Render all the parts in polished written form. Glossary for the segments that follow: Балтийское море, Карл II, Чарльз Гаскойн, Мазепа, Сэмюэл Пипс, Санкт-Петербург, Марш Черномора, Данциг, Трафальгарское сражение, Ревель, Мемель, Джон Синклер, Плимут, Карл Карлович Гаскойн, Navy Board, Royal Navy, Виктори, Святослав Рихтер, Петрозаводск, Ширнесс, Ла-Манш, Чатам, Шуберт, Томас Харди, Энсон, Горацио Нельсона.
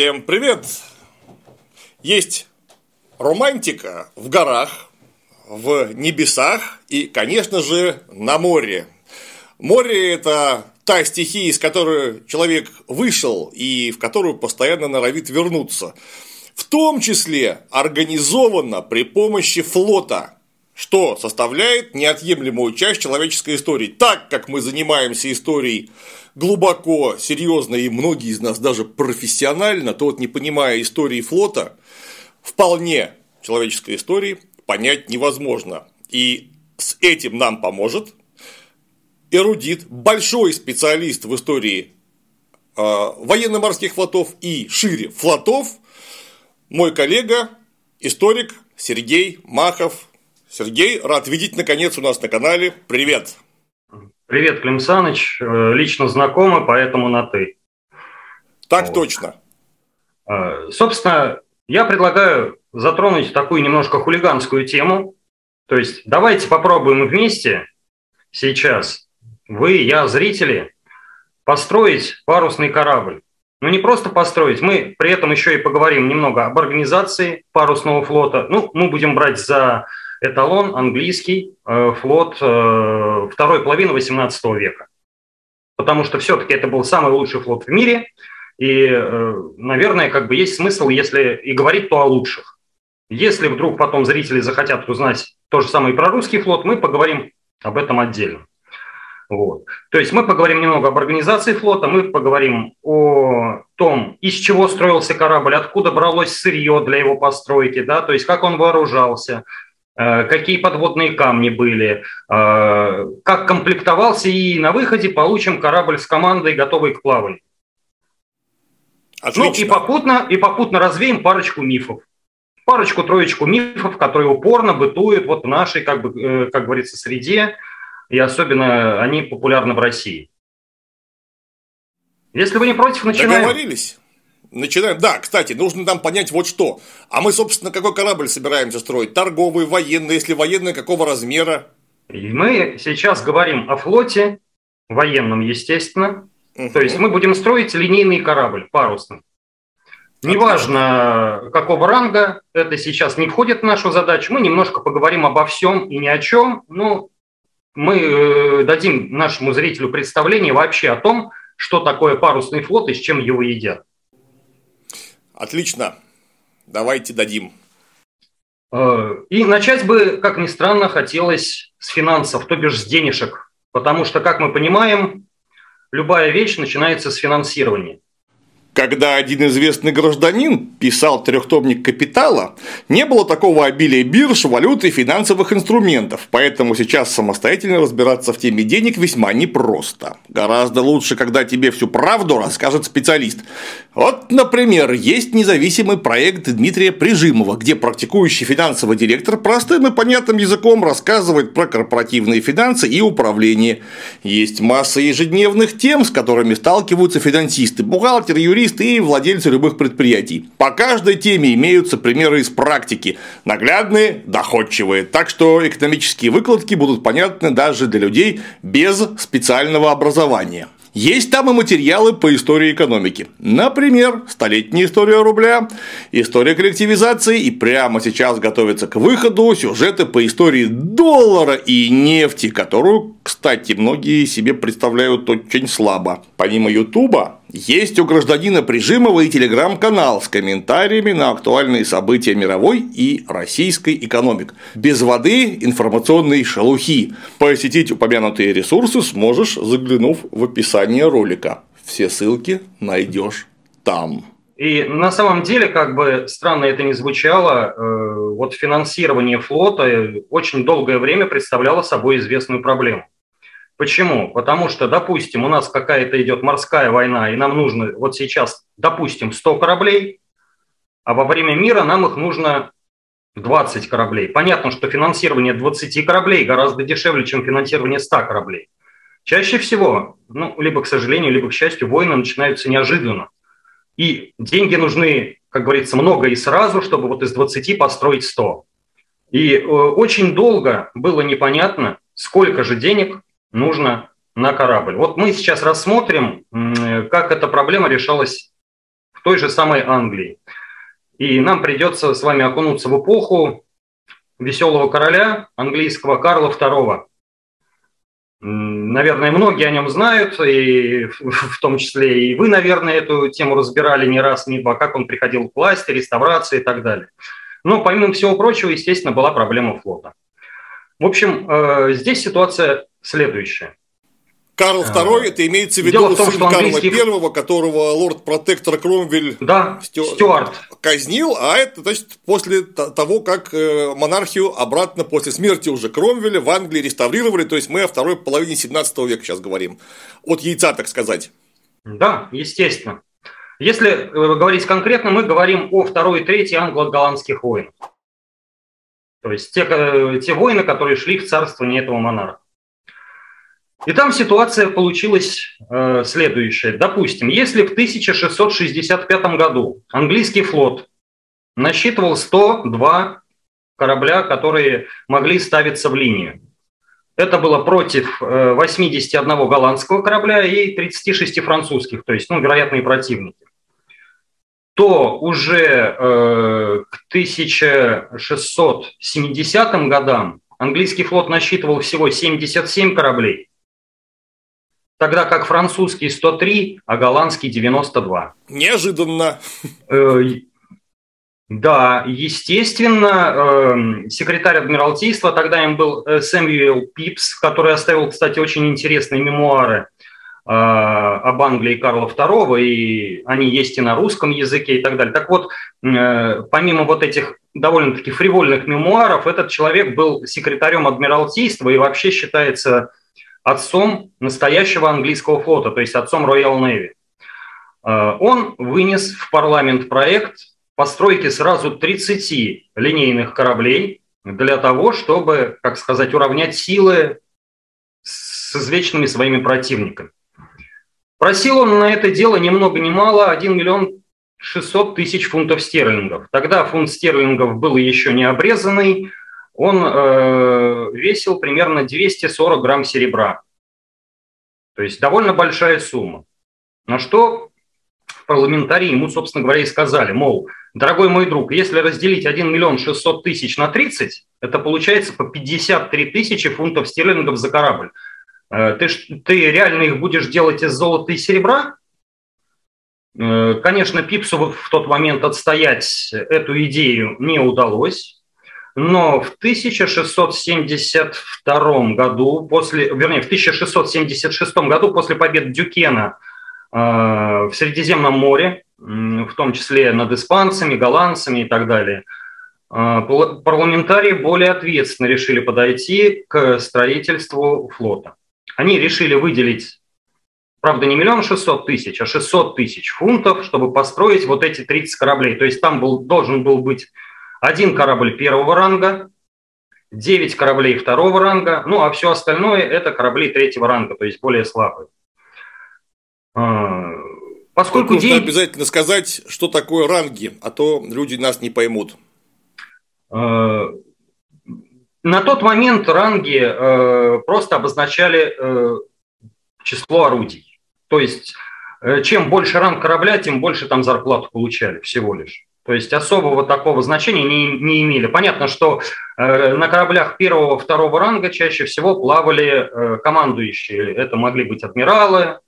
Всем привет! Есть романтика в горах, в небесах и, конечно же, на море. Море – это та стихия, из которой человек вышел и в которую постоянно норовит вернуться. В том числе организовано при помощи флота, что составляет неотъемлемую часть человеческой истории. Так как мы занимаемся историей глубоко, серьезно, и многие из нас даже профессионально, то вот не понимая истории флота, вполне человеческой истории понять невозможно. И с этим нам поможет эрудит, большой специалист в истории военно-морских флотов и шире флотов, мой коллега, историк Сергей Махов. Сергей, рад видеть, наконец, у нас на канале. Привет! Привет, Клим Саныч. Лично знакомы, поэтому на «ты». Так вот. Точно. Собственно, я предлагаю затронуть такую немножко хулиганскую тему. То есть, давайте попробуем вместе сейчас, вы, я, зрители, построить парусный корабль. Но не просто построить, мы при этом еще и поговорим немного об организации парусного флота. Ну, мы будем брать за эталон английский флот второй половины XVIII века, потому что все-таки это был самый лучший флот в мире, и, наверное, есть смысл, если и говорить, то о лучших. Если вдруг потом зрители захотят узнать то же самое и про русский флот, мы поговорим об этом отдельно. Вот. То есть мы поговорим немного об организации флота, мы поговорим о том, из чего строился корабль, откуда бралось сырье для его постройки, да, то есть как он вооружался, какие подводные камни были, как комплектовался, и на выходе получим корабль с командой, готовый к плаванию. Отлично. Ну и попутно развеем парочку мифов. Парочку-троечку мифов, которые упорно бытуют вот в нашей, как говорится, среде, и особенно они популярны в России. Если вы не против, начинаем. Договорились. Начинаем. Да, кстати, нужно нам понять вот что. А мы, собственно, какой корабль собираемся строить? Торговый, военный? Если военный, какого размера? И мы сейчас говорим о флоте, военном, естественно. Угу. То есть мы будем строить линейный корабль, парусный. Неважно, какого ранга, это сейчас не входит в нашу задачу. Мы немножко поговорим обо всем и ни о чем. Но мы дадим нашему зрителю представление вообще о том, что такое парусный флот и с чем его едят. Отлично. Давайте дадим. И начать бы, как ни странно, хотелось с финансов, то бишь с денежек. Потому что, как мы понимаем, любая вещь начинается с финансирования. Когда один известный гражданин писал трехтомник «Капитала», не было такого обилия бирж, валют и финансовых инструментов, поэтому сейчас самостоятельно разбираться в теме денег весьма непросто. Гораздо лучше, когда тебе всю правду расскажет специалист. Вот, например, есть независимый проект Дмитрия Прижимова, где практикующий финансовый директор простым и понятным языком рассказывает про корпоративные финансы и управление. Есть масса ежедневных тем, с которыми сталкиваются финансисты, бухгалтеры, юристы и владельцы любых предприятий. По каждой теме имеются примеры из практики, наглядные, доходчивые, так что экономические выкладки будут понятны даже для людей без специального образования. Есть там и материалы по истории экономики. Например, столетняя история рубля, история коллективизации, и прямо сейчас готовятся к выходу сюжеты по истории доллара и нефти, которую, кстати, многие себе представляют очень слабо. Помимо Ютуба, есть у гражданина Прижимова и телеграм-канал с комментариями на актуальные события мировой и российской экономик. Без воды информационной шелухи. Посетить упомянутые ресурсы сможешь, заглянув в описание ролика. Все ссылки найдешь там. И на самом деле, как бы странно это ни звучало, вот финансирование флота очень долгое время представляло собой известную проблему. Почему? Потому что, допустим, у нас какая-то идет морская война, и нам нужно вот сейчас, допустим, 100 кораблей, а во время мира нам их нужно 20 кораблей. Понятно, что финансирование 20 кораблей гораздо дешевле, чем финансирование 100 кораблей. Чаще всего, ну, либо, к сожалению, либо, к счастью, войны начинаются неожиданно. И деньги нужны, как говорится, много и сразу, чтобы вот из 20 построить 100. И очень долго было непонятно, сколько же денег нужно на корабль. Вот мы сейчас рассмотрим, как эта проблема решалась в той же самой Англии. И нам придется с вами окунуться в эпоху веселого короля английского Карла II. Наверное, многие о нем знают, и в том числе и вы, наверное, эту тему разбирали не раз, не два, как он приходил к власти, реставрации и так далее. Но, помимо всего прочего, естественно, была проблема флота. В общем, здесь ситуация следующая. Карл II, это имеется в виду сын Карла I, которого лорд-протектор Кромвель Стюарт казнил, а это значит после того, как монархию обратно после смерти уже Кромвеля в Англии реставрировали, то есть мы о второй половине 17 века сейчас говорим, от яйца, так сказать. Да, естественно. Если говорить конкретно, мы говорим о второй и третьей англо-голландских войнах. То есть те войны, которые шли в царствование этого монарха. И там ситуация получилась следующая. Допустим, если в 1665 году английский флот насчитывал 102 корабля, которые могли ставиться в линию. Это было против 81 голландского корабля и 36 французских, то есть, вероятные противники. То уже к 1670 годам английский флот насчитывал всего 77 кораблей. Тогда как французский 103, а голландский 92. Неожиданно. Да, естественно, секретарь Адмиралтейства, тогда им был Сэмюэл Пипс, который оставил, кстати, очень интересные мемуары об Англии Карла II, и они есть и на русском языке и так далее. Так вот, помимо вот этих довольно-таки фривольных мемуаров, этот человек был секретарем Адмиралтейства и вообще считается отцом настоящего английского флота, то есть отцом Royal Navy. Он вынес в парламент проект постройки сразу 30 линейных кораблей для того, чтобы, как сказать, уравнять силы с извечными своими противниками. Просил он на это дело ни много ни мало 1 600 000 фунтов стерлингов. Тогда фунт стерлингов был еще не обрезанный, он весил примерно 240 грамм серебра. То есть довольно большая сумма. На что парламентарии ему, собственно говоря, и сказали, мол, дорогой мой друг, если разделить 1 600 000 на 30, это получается по 53 000 фунтов стерлингов за корабль. Ты реально их будешь делать из золота и серебра? Конечно, Пипсу в тот момент отстоять эту идею не удалось. Но в 1676 году, после побед Дюкена в Средиземном море, в том числе над испанцами, голландцами и так далее, парламентарии более ответственно решили подойти к строительству флота. Они решили выделить, правда, не 1 600 000, а 600 000 фунтов, чтобы построить вот эти 30 кораблей. То есть там должен был быть 1 корабль первого ранга, 9 кораблей второго ранга, а все остальное – это корабли третьего ранга, то есть более слабые. Поскольку нужно обязательно сказать, что такое ранги, а то люди нас не поймут. На тот момент ранги просто обозначали число орудий. То есть, чем больше ранг корабля, тем больше там зарплату получали всего лишь. То есть особого такого значения не имели. Понятно, что на кораблях первого, второго ранга чаще всего плавали командующие. Это могли быть адмиралы,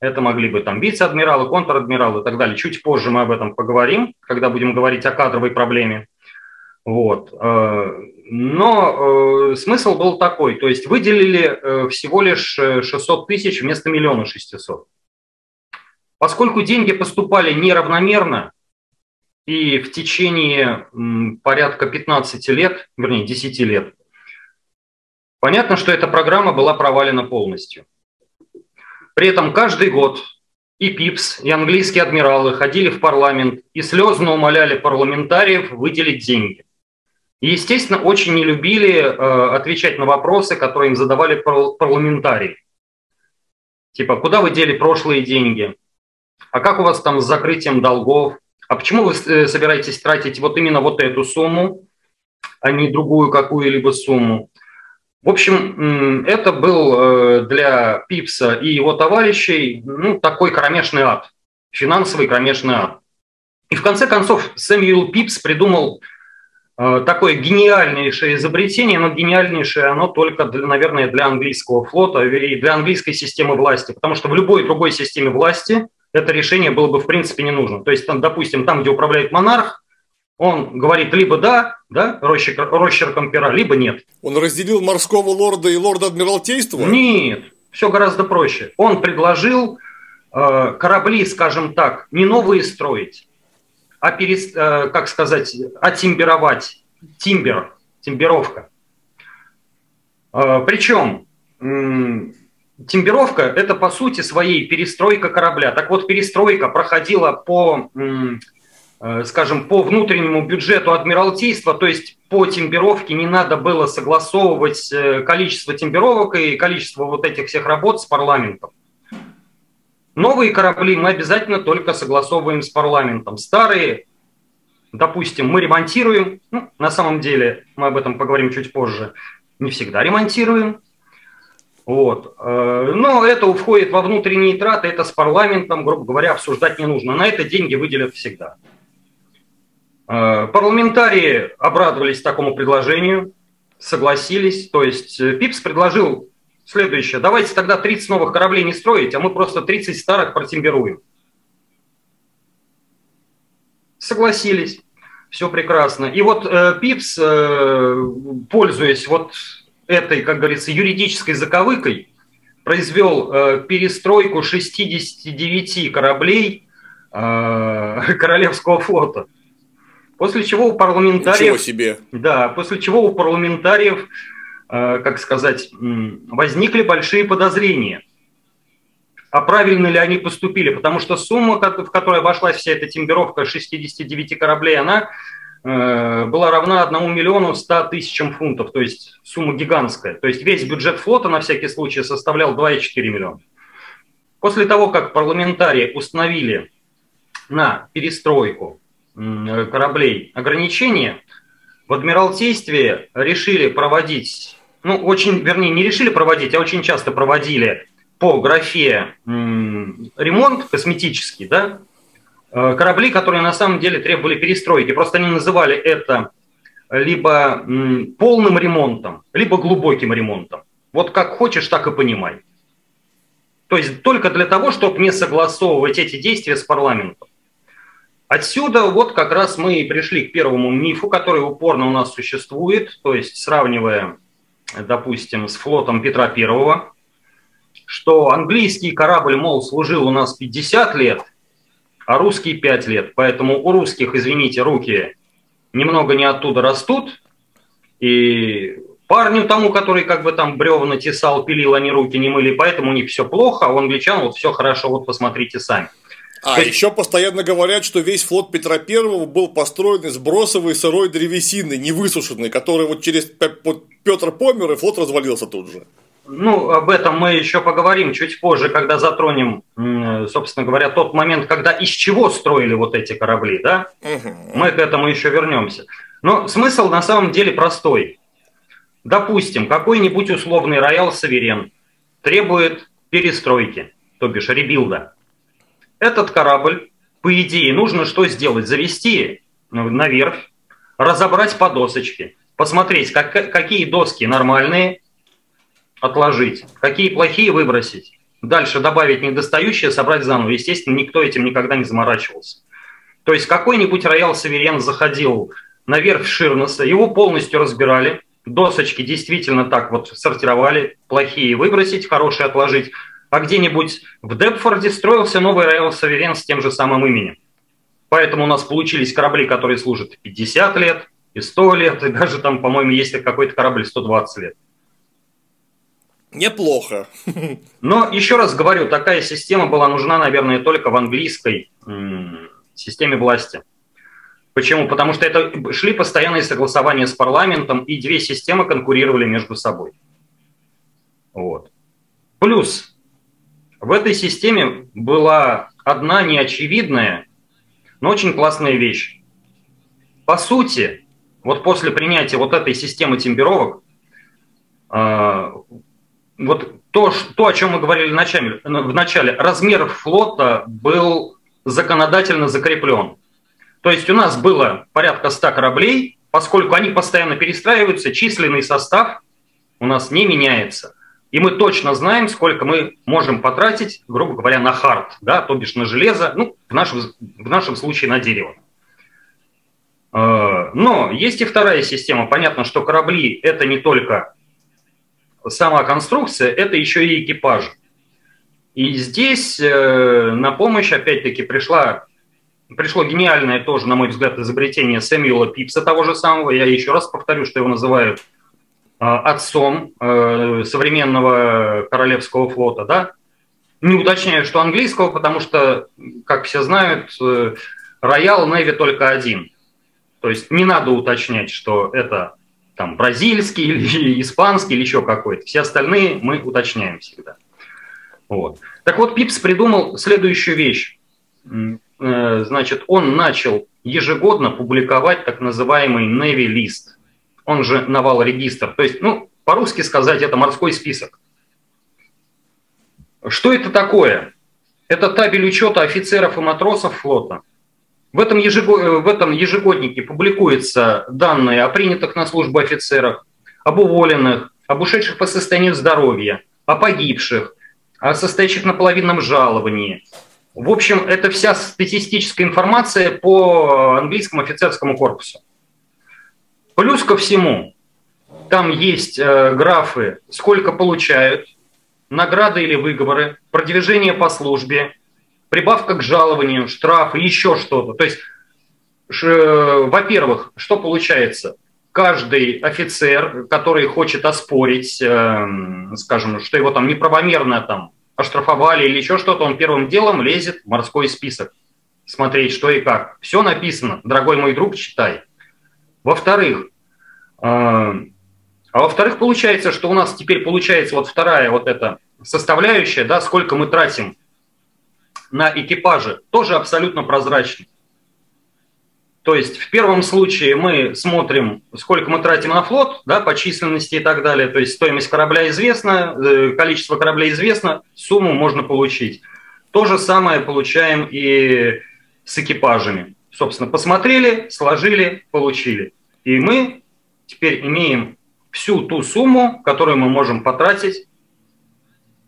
это могли быть вице-адмиралы, контр-адмиралы и так далее. Чуть позже мы об этом поговорим, когда будем говорить о кадровой проблеме. Вот. Но смысл был такой. То есть выделили всего лишь 600 000 вместо 1 600 000. Поскольку деньги поступали неравномерно, и в течение порядка 10 лет, понятно, что эта программа была провалена полностью. При этом каждый год и Пипс, и английские адмиралы ходили в парламент и слезно умоляли парламентариев выделить деньги. И, естественно, очень не любили отвечать на вопросы, которые им задавали парламентарии. Типа, куда вы дели прошлые деньги? А как у вас там с закрытием долгов? А почему вы собираетесь тратить именно эту сумму, а не другую какую-либо сумму? В общем, это был для Пипса и его товарищей такой кромешный ад, финансовый кромешный ад. И в конце концов Сэмюэл Пипс придумал такое гениальнейшее изобретение, но гениальнейшее оно только, наверное, для английского флота и для английской системы власти, потому что в любой другой системе власти это решение было бы в принципе не нужно. То есть, там, допустим, там, где управляет монарх, он говорит либо да росчерком пера, либо нет. Он разделил морского лорда и лорда Адмиралтейства? Нет, все гораздо проще. Он предложил корабли, скажем так, не новые строить, а отимбировать, тимбировка. Причем тимбировка – это, по сути своей, перестройка корабля. Так вот, перестройка проходила по внутреннему бюджету Адмиралтейства, то есть по тимбировке не надо было согласовывать количество тимбировок и количество вот этих всех работ с парламентом. Новые корабли мы обязательно только согласовываем с парламентом. Старые, допустим, мы ремонтируем. Ну, на самом деле, мы об этом поговорим чуть позже. Не всегда ремонтируем. Вот. Но это входит во внутренние траты. Это с парламентом, грубо говоря, обсуждать не нужно. На это деньги выделят всегда. Парламентарии обрадовались такому предложению, согласились. То есть Пипс предложил... Следующее. Давайте тогда 30 новых кораблей не строить, а мы просто 30 старых протимбируем. Согласились. Все прекрасно. И вот Пипс, пользуясь вот этой, как говорится, юридической заковыкой, произвел перестройку 69 кораблей Королевского флота. После чего у парламентариев... Ничего себе. Да, после чего у парламентариев... возникли большие подозрения. А правильно ли они поступили? Потому что сумма, в которой обошлась вся эта тимбировка 69 кораблей, она была равна 1 миллиону 100 тысячам фунтов. То есть сумма гигантская. То есть весь бюджет флота на всякий случай составлял 2,4 миллиона. После того, как парламентарии установили на перестройку кораблей ограничения, в Адмиралтействе решили проводить, очень часто проводили по графе ремонт косметический, да, корабли, которые на самом деле требовали перестройки. Просто они называли это либо полным ремонтом, либо глубоким ремонтом. Вот как хочешь, так и понимай. То есть только для того, чтобы не согласовывать эти действия с парламентом. Отсюда вот как раз мы и пришли к первому мифу, который упорно у нас существует, то есть сравнивая, допустим, с флотом Петра I, что английский корабль, мол, служил у нас 50 лет, а русский 5 лет. Поэтому у русских, извините, руки немного не оттуда растут, и парню тому, который как бы там бревна тесал, пилил, они руки не мыли, поэтому у них все плохо, а у англичан вот все хорошо, вот посмотрите сами. А еще постоянно говорят, что весь флот Петра I был построен из бросовой сырой древесины, невысушенной, которая вот через Петр помер, и флот развалился тут же. Ну, об этом мы еще поговорим чуть позже, когда затронем, собственно говоря, тот момент, когда из чего строили вот эти корабли, да? Мы к этому еще вернемся. Но смысл на самом деле простой. Допустим, какой-нибудь условный Royal Sovereign требует перестройки, то бишь ребилда. Этот корабль, по идее, нужно что сделать? Завести на верфь, разобрать по досочке, посмотреть, какие доски нормальные отложить, какие плохие выбросить. Дальше добавить недостающие, собрать заново. Естественно, никто этим никогда не заморачивался. То есть какой-нибудь Royal Sovereign заходил на верфь Ширнесса, его полностью разбирали, досочки действительно так вот сортировали, плохие выбросить, хорошие отложить. А где-нибудь в Дептфорде строился новый Royal Sovereign с тем же самым именем. Поэтому у нас получились корабли, которые служат 50 лет, и 100 лет, и даже там, по-моему, есть какой-то корабль 120 лет. Неплохо. Но, еще раз говорю, такая система была нужна, наверное, только в английской системе власти. Почему? Потому что это шли постоянные согласования с парламентом, и две системы конкурировали между собой. Вот. Плюс... В этой системе была одна неочевидная, но очень классная вещь. По сути, вот после принятия вот этой системы тимбировок, вот то, о чем мы говорили в начале, размер флота был законодательно закреплен. То есть у нас было порядка 100 кораблей, поскольку они постоянно перестраиваются, численный состав у нас не меняется. И мы точно знаем, сколько мы можем потратить, грубо говоря, на хард, да, то бишь на железо, ну, в нашем случае на дерево. Но есть и вторая система. Понятно, что корабли – это не только сама конструкция, это еще и экипаж. И здесь на помощь, опять-таки, пришло гениальное тоже, на мой взгляд, изобретение Сэмюэла Пипса того же самого. Я еще раз повторю, что его называют отцом современного королевского флота, да? Не уточняю, что английского, потому что, как все знают, Royal Navy только один. То есть не надо уточнять, что это там бразильский или испанский или еще какой-то. Все остальные мы уточняем всегда. Вот. Так вот, Пипс придумал следующую вещь. Значит, он начал ежегодно публиковать так называемый Navy List, он же навал-регистр. То есть, ну, по-русски сказать, это морской список. Что это такое? Это табель учета офицеров и матросов флота. В этом ежегоднике публикуются данные о принятых на службу офицерах, об уволенных, об ушедших по состоянию здоровья, о погибших, о состоящих на половинном жаловании. В общем, это вся статистическая информация по английскому офицерскому корпусу. Плюс ко всему, там есть графы, сколько получают, награды или выговоры, продвижение по службе, прибавка к жалованиям, штраф и еще что-то. То есть, во-первых, что получается? Каждый офицер, который хочет оспорить, скажем, что его там неправомерно там оштрафовали или еще что-то, он первым делом лезет в морской список. Смотреть, что и как. Все написано. Дорогой мой друг, читай. Во-вторых, получается, что у нас теперь получается вот вторая вот эта составляющая, да, сколько мы тратим на экипажи, тоже абсолютно прозрачно. То есть в первом случае мы смотрим, сколько мы тратим на флот, да, по численности и так далее. То есть стоимость корабля известна, количество кораблей известно, сумму можно получить. То же самое получаем и с экипажами. Собственно, посмотрели, сложили, получили. И мы теперь имеем всю ту сумму, которую мы можем потратить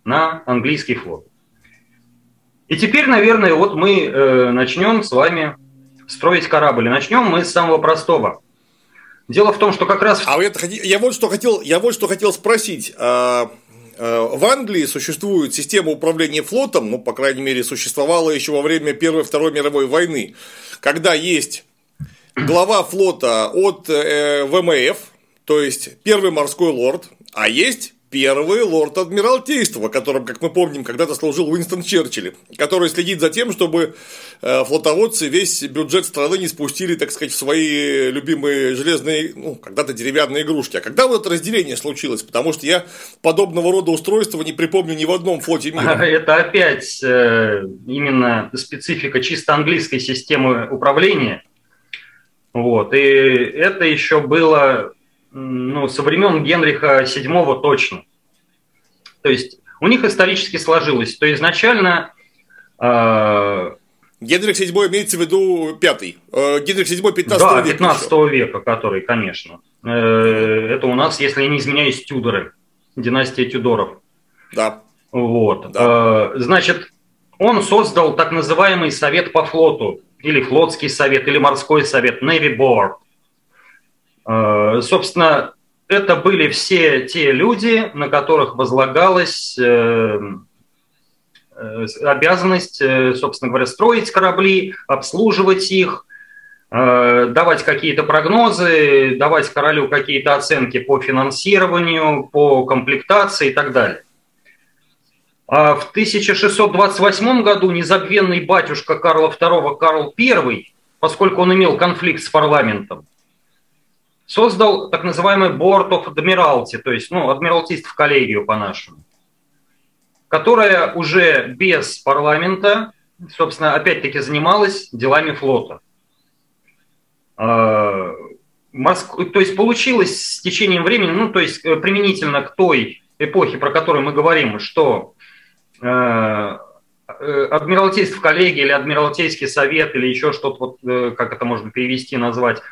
на английский флот. И теперь, наверное, вот мы начнем с вами строить корабль. И начнем мы с самого простого. Дело в том, что как раз... Я вот что хотел спросить. В Англии существует система управления флотом, ну, по крайней мере, существовала еще во время Первой и Второй мировой войны, когда есть глава флота от ВМФ, то есть первый морской лорд, а есть... Первый лорд Адмиралтейства, которым, как мы помним, когда-то служил Уинстон Черчилль, который следит за тем, чтобы флотоводцы весь бюджет страны не спустили, так сказать, в свои любимые железные, ну, когда-то деревянные игрушки. А когда вот это разделение случилось? Потому что я подобного рода устройства не припомню ни в одном флоте мира. Это опять именно специфика чисто английской системы управления. Вот. И это еще было... Ну, со времен Генриха VII точно. То есть, у них исторически сложилось, что изначально... Генрих VII имеется в виду V. Генрих VII 15 века. Да, 15 века, который, конечно. Это у нас, если я не изменяюсь, Тюдоры. Династия Тюдоров. Да. Вот. Да. Значит, он создал так называемый совет по флоту. Или флотский совет, или морской совет. Navy Board. Собственно, это были все те люди, на которых возлагалась обязанность, собственно говоря, строить корабли, обслуживать их, давать какие-то прогнозы, давать королю какие-то оценки по финансированию, по комплектации и так далее. А в 1628 году незабвенный батюшка Карла II Карл I, поскольку он имел конфликт с парламентом, создал так называемый Board of Admiralty, то есть, ну, адмиралтейство в коллегию по-нашему, которая уже без парламента, собственно, опять-таки занималась делами флота. То есть получилось с течением времени, ну, то есть применительно к той эпохе, про которую мы говорим, что адмиралтейство коллегии или адмиралтейский совет, или еще что-то, вот, как это можно перевести, назвать,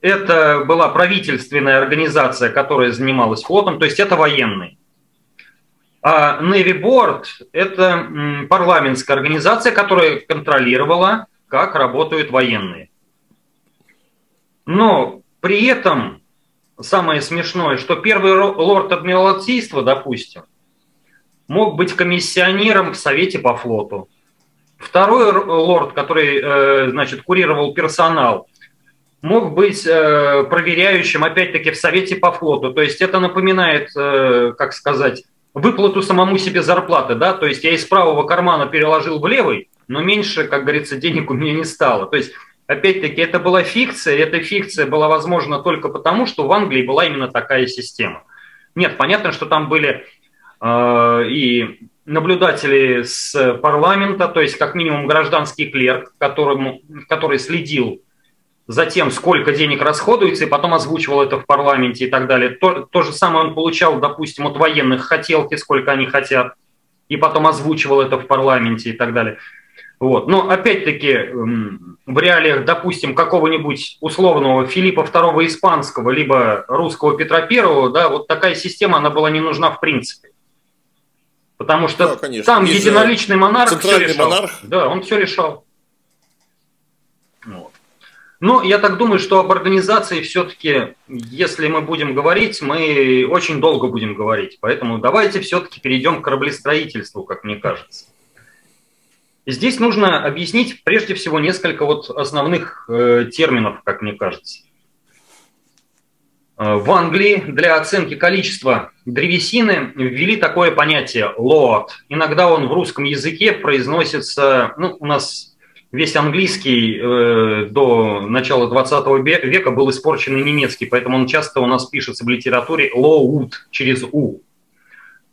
это была правительственная организация, которая занималась флотом, то есть это военные. А Navy Board – это парламентская организация, которая контролировала, как работают военные. Но при этом самое смешное, что первый лорд адмиралтейства, допустим, мог быть комиссионером в Совете по флоту. Второй лорд, который, значит, курировал персонал, мог быть проверяющим, опять-таки, в Совете по флоту. То есть это напоминает, как сказать, выплату самому себе зарплаты, да? То есть я из правого кармана переложил в левый, но меньше, как говорится, денег у меня не стало. То есть, опять-таки, это была фикция, и эта фикция была возможна только потому, что в Англии была именно такая система. Нет, понятно, что там были и наблюдатели с парламента, то есть как минимум гражданский клерк, который следил за тем, сколько денег расходуется, и потом озвучивал это в парламенте и так далее. То же самое он получал, допустим, от военных хотелки, сколько они хотят, и потом озвучивал это в парламенте и так далее. Вот. Но опять-таки в реалиях, допустим, какого-нибудь условного Филиппа II Испанского, либо русского Петра I, да, вот такая система, она была не нужна в принципе. Потому что да, конечно, там единоличный монарх все решал. Монарх. Да, он все решал. Вот. Но я так думаю, что об организации все-таки, если мы будем говорить, мы очень долго будем говорить. Поэтому давайте все-таки перейдем к кораблестроительству, как мне кажется. Здесь нужно объяснить прежде всего несколько вот основных терминов, как мне кажется. В Англии для оценки количества древесины ввели такое понятие load. Иногда он в русском языке произносится, ну, у нас весь английский до начала 20 века был испорчен немецкий, поэтому он часто у нас пишется в литературе load через «у».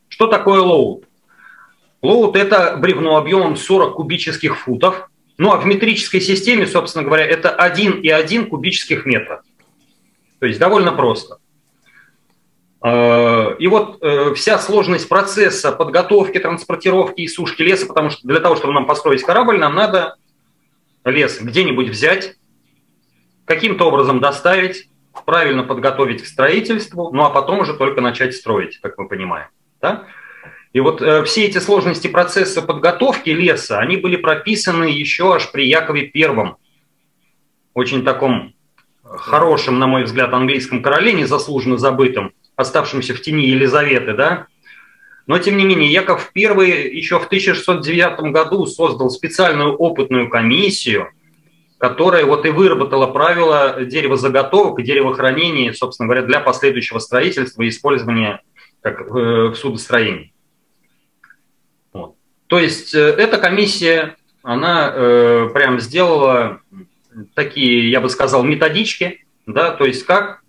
Что такое load? Лоуд – это бревно объемом 40 кубических футов. Ну, а в метрической системе, собственно говоря, это 1,1 кубических метра. То есть довольно просто. И вот вся сложность процесса подготовки, транспортировки и сушки леса, потому что для того, чтобы нам построить корабль, нам надо лес где-нибудь взять, каким-то образом доставить, правильно подготовить к строительству, ну, а потом уже только начать строить, как мы понимаем, да? И вот все эти сложности процесса подготовки леса, они были прописаны еще аж при Якове I, очень таком хорошем, на мой взгляд, английском короле, незаслуженно забытом, оставшемся в тени Елизаветы, да. Но, тем не менее, Яков I еще в 1609 году создал специальную опытную комиссию, которая вот и выработала правила деревозаготовок и деревохранения, собственно говоря, для последующего строительства и использования как, в судостроении. То есть эта комиссия, она прям сделала такие, я бы сказал, методички, да, то есть как,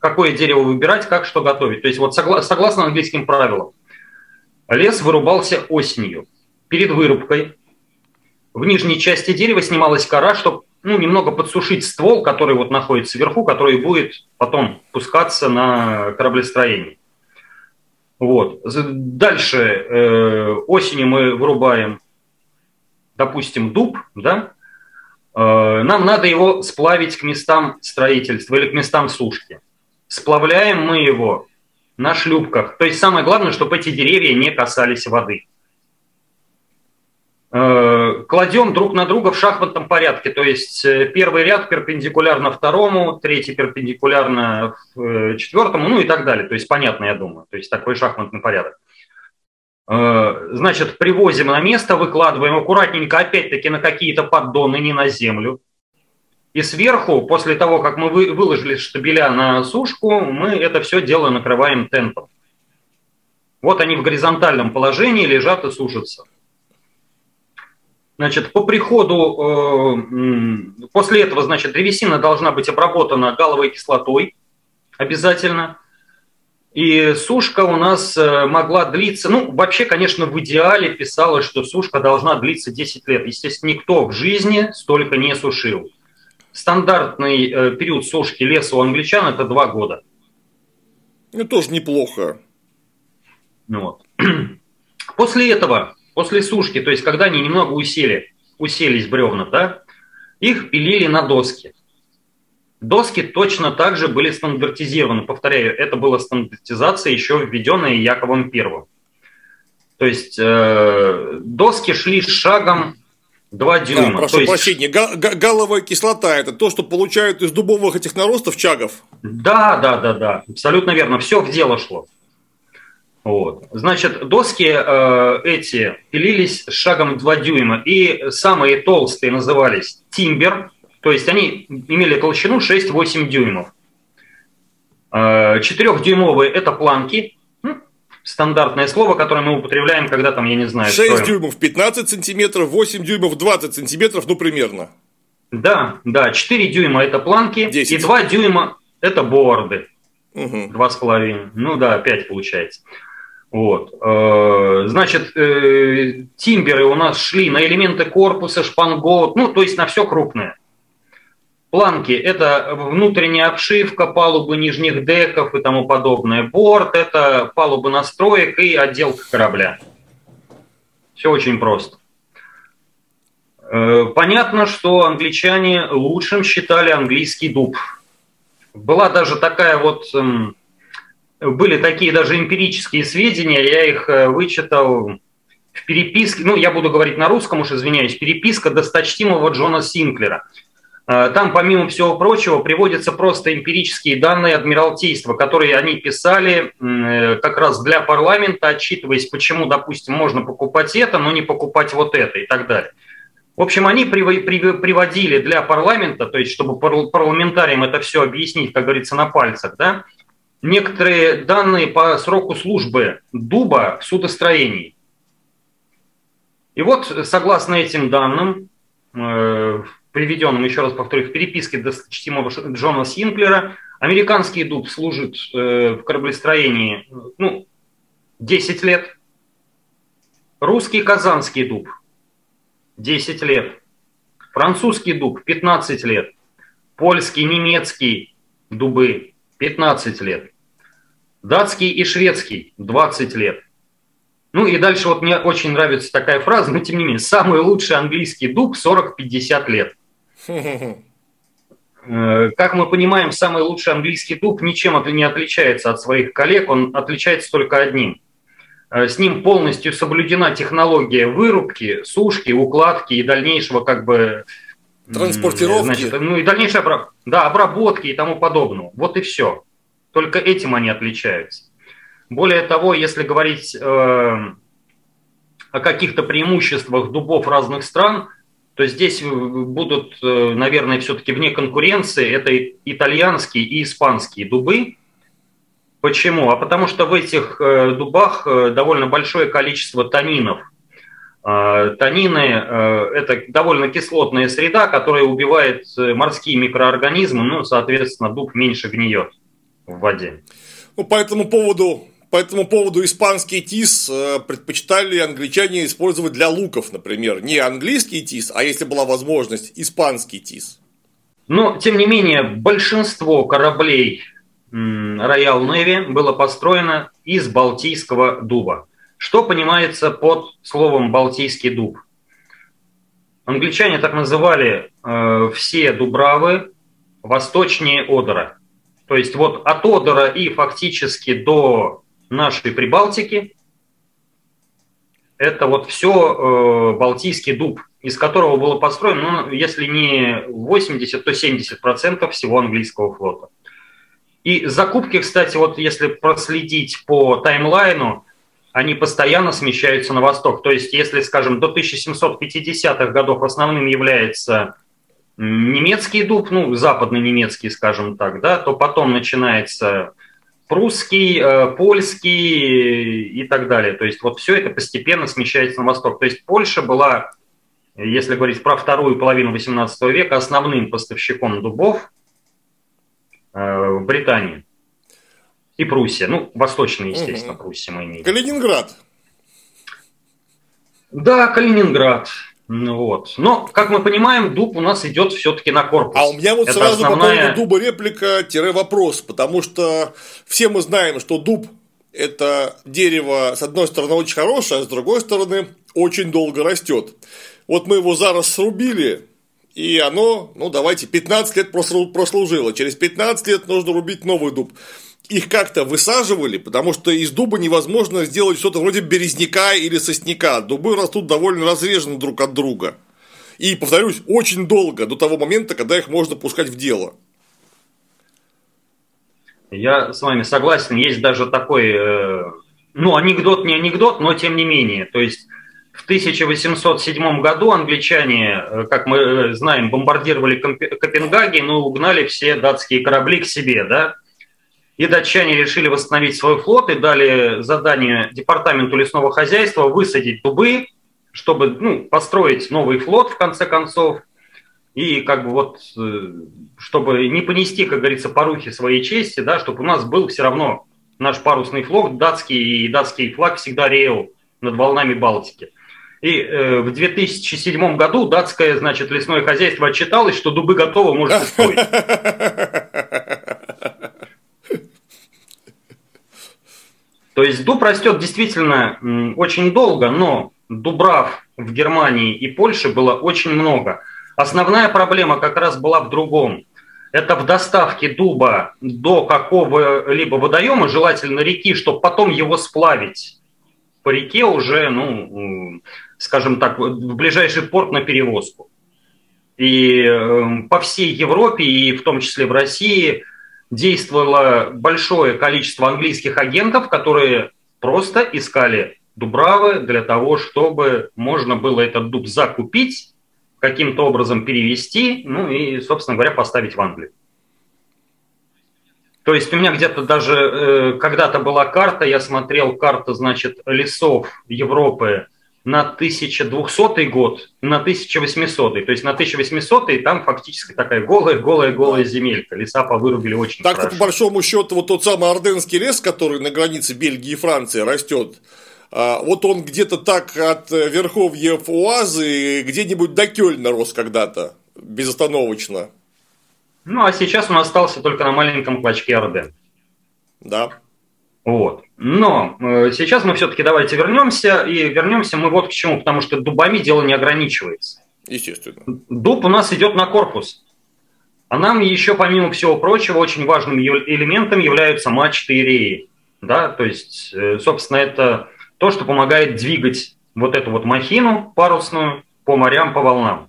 какое дерево выбирать, как что готовить. То есть вот согласно английским правилам, лес вырубался осенью. Перед вырубкой в нижней части дерева снималась кора, чтобы, ну, немного подсушить ствол, который вот находится вверху, который будет потом пускаться на кораблестроение. Вот. Дальше осенью мы вырубаем, допустим, дуб, да? Нам надо его сплавить к местам строительства или к местам сушки. Сплавляем мы его на шлюпках. То есть самое главное, чтобы эти деревья не касались воды. Кладем друг на друга в шахматном порядке. То есть первый ряд перпендикулярно второму, третий перпендикулярно четвертому, ну и так далее. То есть понятно, я думаю. То есть такой шахматный порядок. Значит, привозим на место, выкладываем аккуратненько, опять-таки, на какие-то поддоны, не на землю. И сверху, после того, как мы выложили штабеля на сушку, мы это все дело накрываем тентом. Вот они в горизонтальном положении лежат и сушатся. Значит, по приходу, после этого, значит, древесина должна быть обработана галловой кислотой обязательно. И сушка у нас могла длиться, ну, вообще, конечно, в идеале писалось, что сушка должна длиться 10 лет. Естественно, никто в жизни столько не сушил. Стандартный период сушки леса у англичан – это 2 года. Ну, тоже неплохо. Вот. После этого... после сушки, то есть когда они немного уселись бревна, да, их пилили на доски. Доски точно так же были стандартизированы. Повторяю, это была стандартизация, еще введенная Яковом I. То есть доски шли шагом 2 дюйма. Да, прошу прощения, галловая кислота – это то, что получают из дубовых этих наростов чагов? Да, абсолютно верно, все в дело шло. Вот. Значит, доски эти пилились шагом 2 дюйма, и самые толстые назывались тимбер, то есть они имели толщину 6-8 дюймов. 4-дюймовые – это планки, стандартное слово, которое мы употребляем, когда там, я не знаю... 6 строим. Дюймов 15 сантиметров, 8 дюймов 20 сантиметров, ну, примерно. Да, 4 дюйма – это планки, 10. И 2 дюйма – это борды. 2,5, ну да, 5 получается. Вот. Значит, тимберы у нас шли на элементы корпуса, шпангоут, ну, то есть на все крупное. Планки – это внутренняя обшивка, палубы нижних деков и тому подобное. Борт – это палубы настроек и отделка корабля. Все очень просто. Понятно, что англичане лучшим считали английский дуб. Была даже такая вот... Были такие даже эмпирические сведения, я их вычитал в переписке, ну, я буду говорить на русском уж, извиняюсь, переписка досточтимого Джона Синклера. Там, помимо всего прочего, приводятся просто эмпирические данные Адмиралтейства, которые они писали как раз для парламента, отчитываясь, почему, допустим, можно покупать это, но не покупать вот это и так далее. В общем, они приводили для парламента, то есть чтобы парламентариям это все объяснить, как говорится, на пальцах, да, некоторые данные по сроку службы дуба в судостроении. И вот, согласно этим данным, приведенным, еще раз повторю, в переписке досточтимого Джона Синклера, американский дуб служит в кораблестроении 10 лет, русский казанский дуб 10 лет, французский дуб 15 лет, польский, немецкий дубы 15 лет, датский и шведский 20 лет. Ну и дальше вот мне очень нравится такая фраза, но тем не менее, самый лучший английский дуб 40-50 лет. Как мы понимаем, самый лучший английский дуб ничем не отличается от своих коллег, он отличается только одним. С ним полностью соблюдена технология вырубки, сушки, укладки и дальнейшего транспортировки. Значит, ну и дальнейшей обработки и тому подобного. Вот и все. Только этим они отличаются. Более того, если говорить о каких-то преимуществах дубов разных стран, то здесь будут, наверное, все-таки вне конкуренции. Это итальянские и испанские дубы. Почему? А потому что в этих дубах довольно большое количество танинов. Танины – это довольно кислотная среда, которая убивает морские микроорганизмы, соответственно, дуб меньше гниет в воде. По этому поводу испанский тис предпочитали англичане использовать для луков, например. Не английский тис, а если была возможность, испанский тис. Но, тем не менее, большинство кораблей Royal Navy было построено из балтийского дуба. Что понимается под словом «балтийский дуб»? Англичане так называли все дубравы восточнее Одера. То есть вот от Одера и фактически до нашей Прибалтики это вот все балтийский дуб, из которого было построено, если не 80, то 70% всего английского флота. И закупки, кстати, вот если проследить по таймлайну, они постоянно смещаются на восток. То есть, если, скажем, до 1750-х годов основным является немецкий дуб, западно-немецкий, скажем так, да, то потом начинается прусский, польский и так далее. То есть, вот все это постепенно смещается на восток. То есть, Польша была, если говорить про вторую половину XVIII века, основным поставщиком дубов в Британии. И Пруссия. Восточная, естественно, Пруссия мы имеем. Калининград. Да, Калининград. Вот. Но, как мы понимаем, дуб у нас идет все-таки на корпус. А у меня вот это сразу по поводу дуба реплика-вопрос, потому что все мы знаем, что дуб – это дерево, с одной стороны, очень хорошее, а с другой стороны, очень долго растет. Вот мы его зараз срубили, и оно, ну давайте, 15 лет прослужило. Через 15 лет нужно рубить новый дуб. Их как-то высаживали, потому что из дуба невозможно сделать что-то вроде березняка или сосняка. Дубы растут довольно разрежены друг от друга. И, повторюсь, очень долго, до того момента, когда их можно пускать в дело. Я с вами согласен. Есть даже такой, ну, анекдот не анекдот, но тем не менее. То есть, в 1807 году англичане, как мы знаем, бомбардировали Копенгаген и угнали все датские корабли к себе, да? И датчане решили восстановить свой флот и дали задание департаменту лесного хозяйства высадить дубы, чтобы, ну, построить новый флот, в конце концов, и как бы вот, чтобы не понести, как говорится, порухи своей чести, да, чтобы у нас был все равно наш парусный флот, датский, и датский флаг всегда реял над волнами Балтики. И в 2007 году датское, значит, лесное хозяйство отчиталось, что дубы готовы, можете строить. То есть дуб растет действительно очень долго, но дубрав в Германии и Польше было очень много. Основная проблема как раз была в другом. Это в доставке дуба до какого-либо водоема, желательно реки, чтобы потом его сплавить по реке уже, ну, скажем так, в ближайший порт на перевозку. И по всей Европе, и в том числе в России, действовало большое количество английских агентов, которые просто искали дубравы для того, чтобы можно было этот дуб закупить, каким-то образом перевести, ну и, собственно говоря, поставить в Англию. То есть у меня где-то даже когда-то была карта, я смотрел карту, значит, лесов Европы на 1200 год, на 1800. То есть на 1800 там фактически такая голая земелька. Леса повырубили очень хорошо. Так, по большому счету, вот тот самый Орденский лес, который на границе Бельгии и Франции растет, вот он где-то так от верховьев Уазы где-нибудь до Кёльна рос когда-то, безостановочно. Ну, а сейчас он остался только на маленьком клочке Орден. Да. Вот. Но сейчас мы все-таки давайте вернемся, и вернемся мы вот к чему, потому что дубами дело не ограничивается. Естественно. Дуб у нас идет на корпус. А нам еще, помимо всего прочего, очень важным элементом являются мачты и реи. Да? То есть, собственно, это то, что помогает двигать вот эту вот махину парусную по морям, по волнам.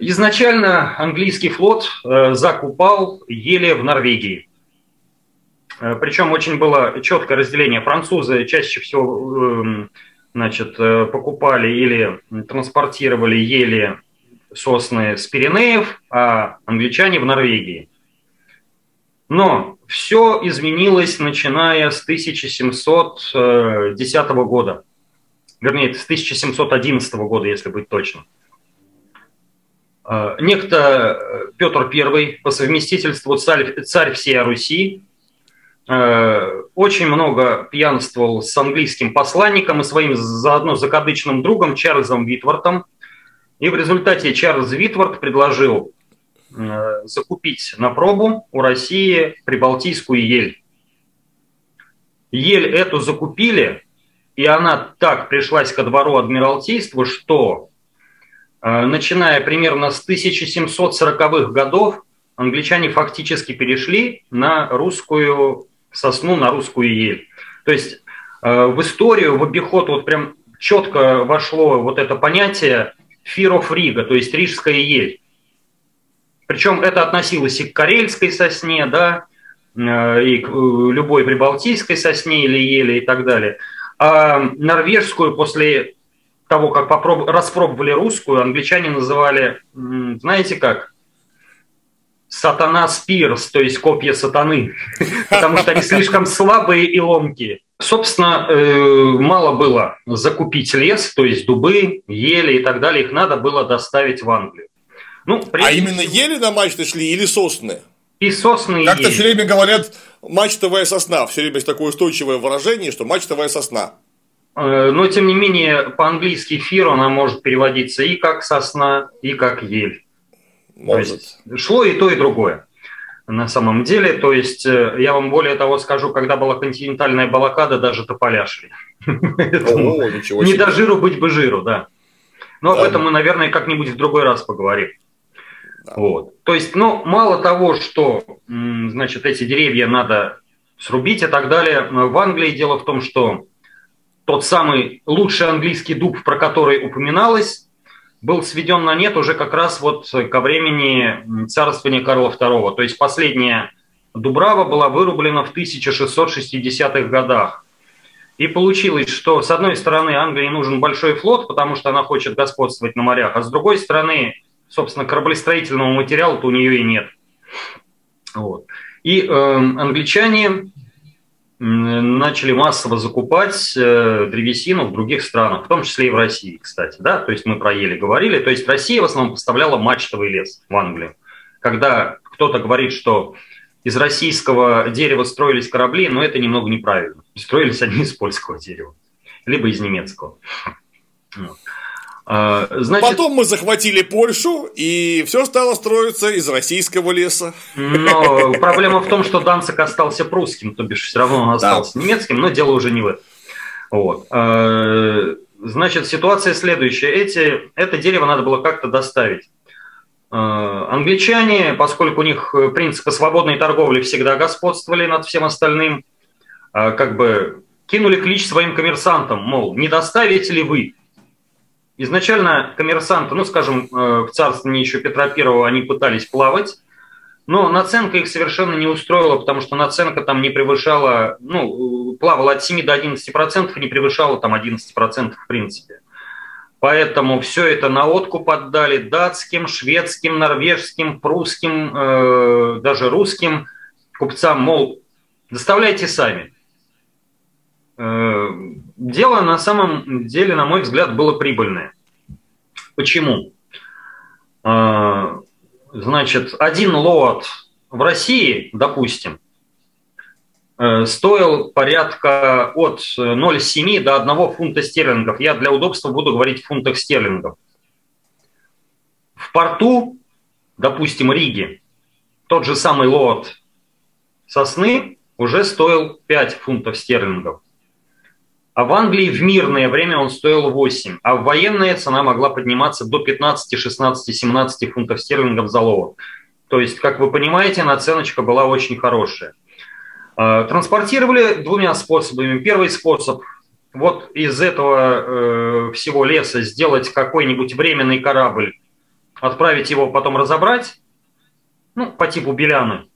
Изначально английский флот закупал ели в Норвегии. Причем очень было четкое разделение. Французы чаще всего, значит, покупали или транспортировали ели сосны с Пиренеев, а англичане в Норвегии. Но все изменилось, начиная с 1710 года. Вернее, с 1711 года, если быть точным. Некто Петр I, по совместительству царь всей Руси, очень много пьянствовал с английским посланником и своим заодно закадычным другом Чарльзом Витвардом. И в результате Чарльз Витвард предложил закупить на пробу у России прибалтийскую ель. Ель эту закупили, и она так пришлась ко двору Адмиралтейства, что, начиная примерно с 1740-х годов, англичане фактически перешли на русскую сосну, на русскую ель. То есть в историю, в обиход вот прям четко вошло вот это понятие «Fir of Riga», то есть «рижская ель». Причем это относилось и к карельской сосне, да, и к любой прибалтийской сосне или еле и так далее. А норвежскую после того, как распробовали русскую, англичане называли, знаете как, «сатана спирс», то есть копья сатаны, потому что они слишком слабые и ломкие. Собственно, мало было закупить лес, то есть дубы, ели и так далее, их надо было доставить в Англию. Ну, а именно ели на мачты шли или сосны? И сосны, и ели. Как-то все время говорят «мачтовая сосна». Все время есть такое устойчивое выражение, что «мачтовая сосна». Но, тем не менее, по-английски «фир» она может переводиться и как сосна, и как ель. Может. То есть шло и то, и другое. на самом деле. То есть я вам более того скажу, когда была континентальная блокада, даже тополя шли. Не до жиру быть бы жиру, да. Но об этом мы, наверное, как-нибудь в другой раз поговорим. Вот. То есть, мало того, что, значит, эти деревья надо срубить и так далее. В Англии дело в том, что тот самый лучший английский дуб, про который упоминалось, был сведен на нет уже как раз вот ко времени царствования Карла II. То есть последняя дубрава была вырублена в 1660-х годах. И получилось, что, с одной стороны, Англии нужен большой флот, потому что она хочет господствовать на морях, а с другой стороны, собственно, кораблестроительного материала-то у нее и нет. Вот. И англичане начали массово закупать древесину в других странах, в том числе и в России, кстати. Да? То есть мы про ели говорили. То есть Россия в основном поставляла мачтовый лес в Англию. Когда кто-то говорит, что из российского дерева строились корабли, но это немного неправильно. Строились они из польского дерева, либо из немецкого. Значит, потом мы захватили Польшу, и все стало строиться из российского леса. Но проблема в том, что Данциг остался прусским, то бишь все равно он остался немецким, но дело уже не в этом. Вот. Значит, ситуация следующая. Это дерево надо было как-то доставить. Англичане, поскольку у них принципы свободной торговли всегда господствовали над всем остальным, как бы кинули клич своим коммерсантам, мол, не доставите ли вы? Изначально коммерсанты, скажем, в царствовании еще Петра I они пытались плавать, но наценка их совершенно не устроила, потому что наценка там не превышала, плавала от 7 до 11% и не превышала там 11% в принципе. Поэтому все это на откуп отдали датским, шведским, норвежским, прусским, даже русским купцам, мол, доставляйте сами. Дело на самом деле, на мой взгляд, было прибыльное. Почему? Значит, один лот в России, допустим, стоил порядка от 0,7 до 1 фунта стерлингов. Я для удобства буду говорить в фунтах стерлингов. В порту, допустим, Риги, тот же самый лот сосны уже стоил 5 фунтов стерлингов. А в Англии в мирное время он стоил 8, а в военное цена могла подниматься до 15, 16, 17 фунтов стерлингов за лот. То есть, как вы понимаете, наценочка была очень хорошая. Транспортировали двумя способами. Первый способ – вот из этого всего леса сделать какой-нибудь временный корабль, отправить его, потом разобрать, по типу Беляны.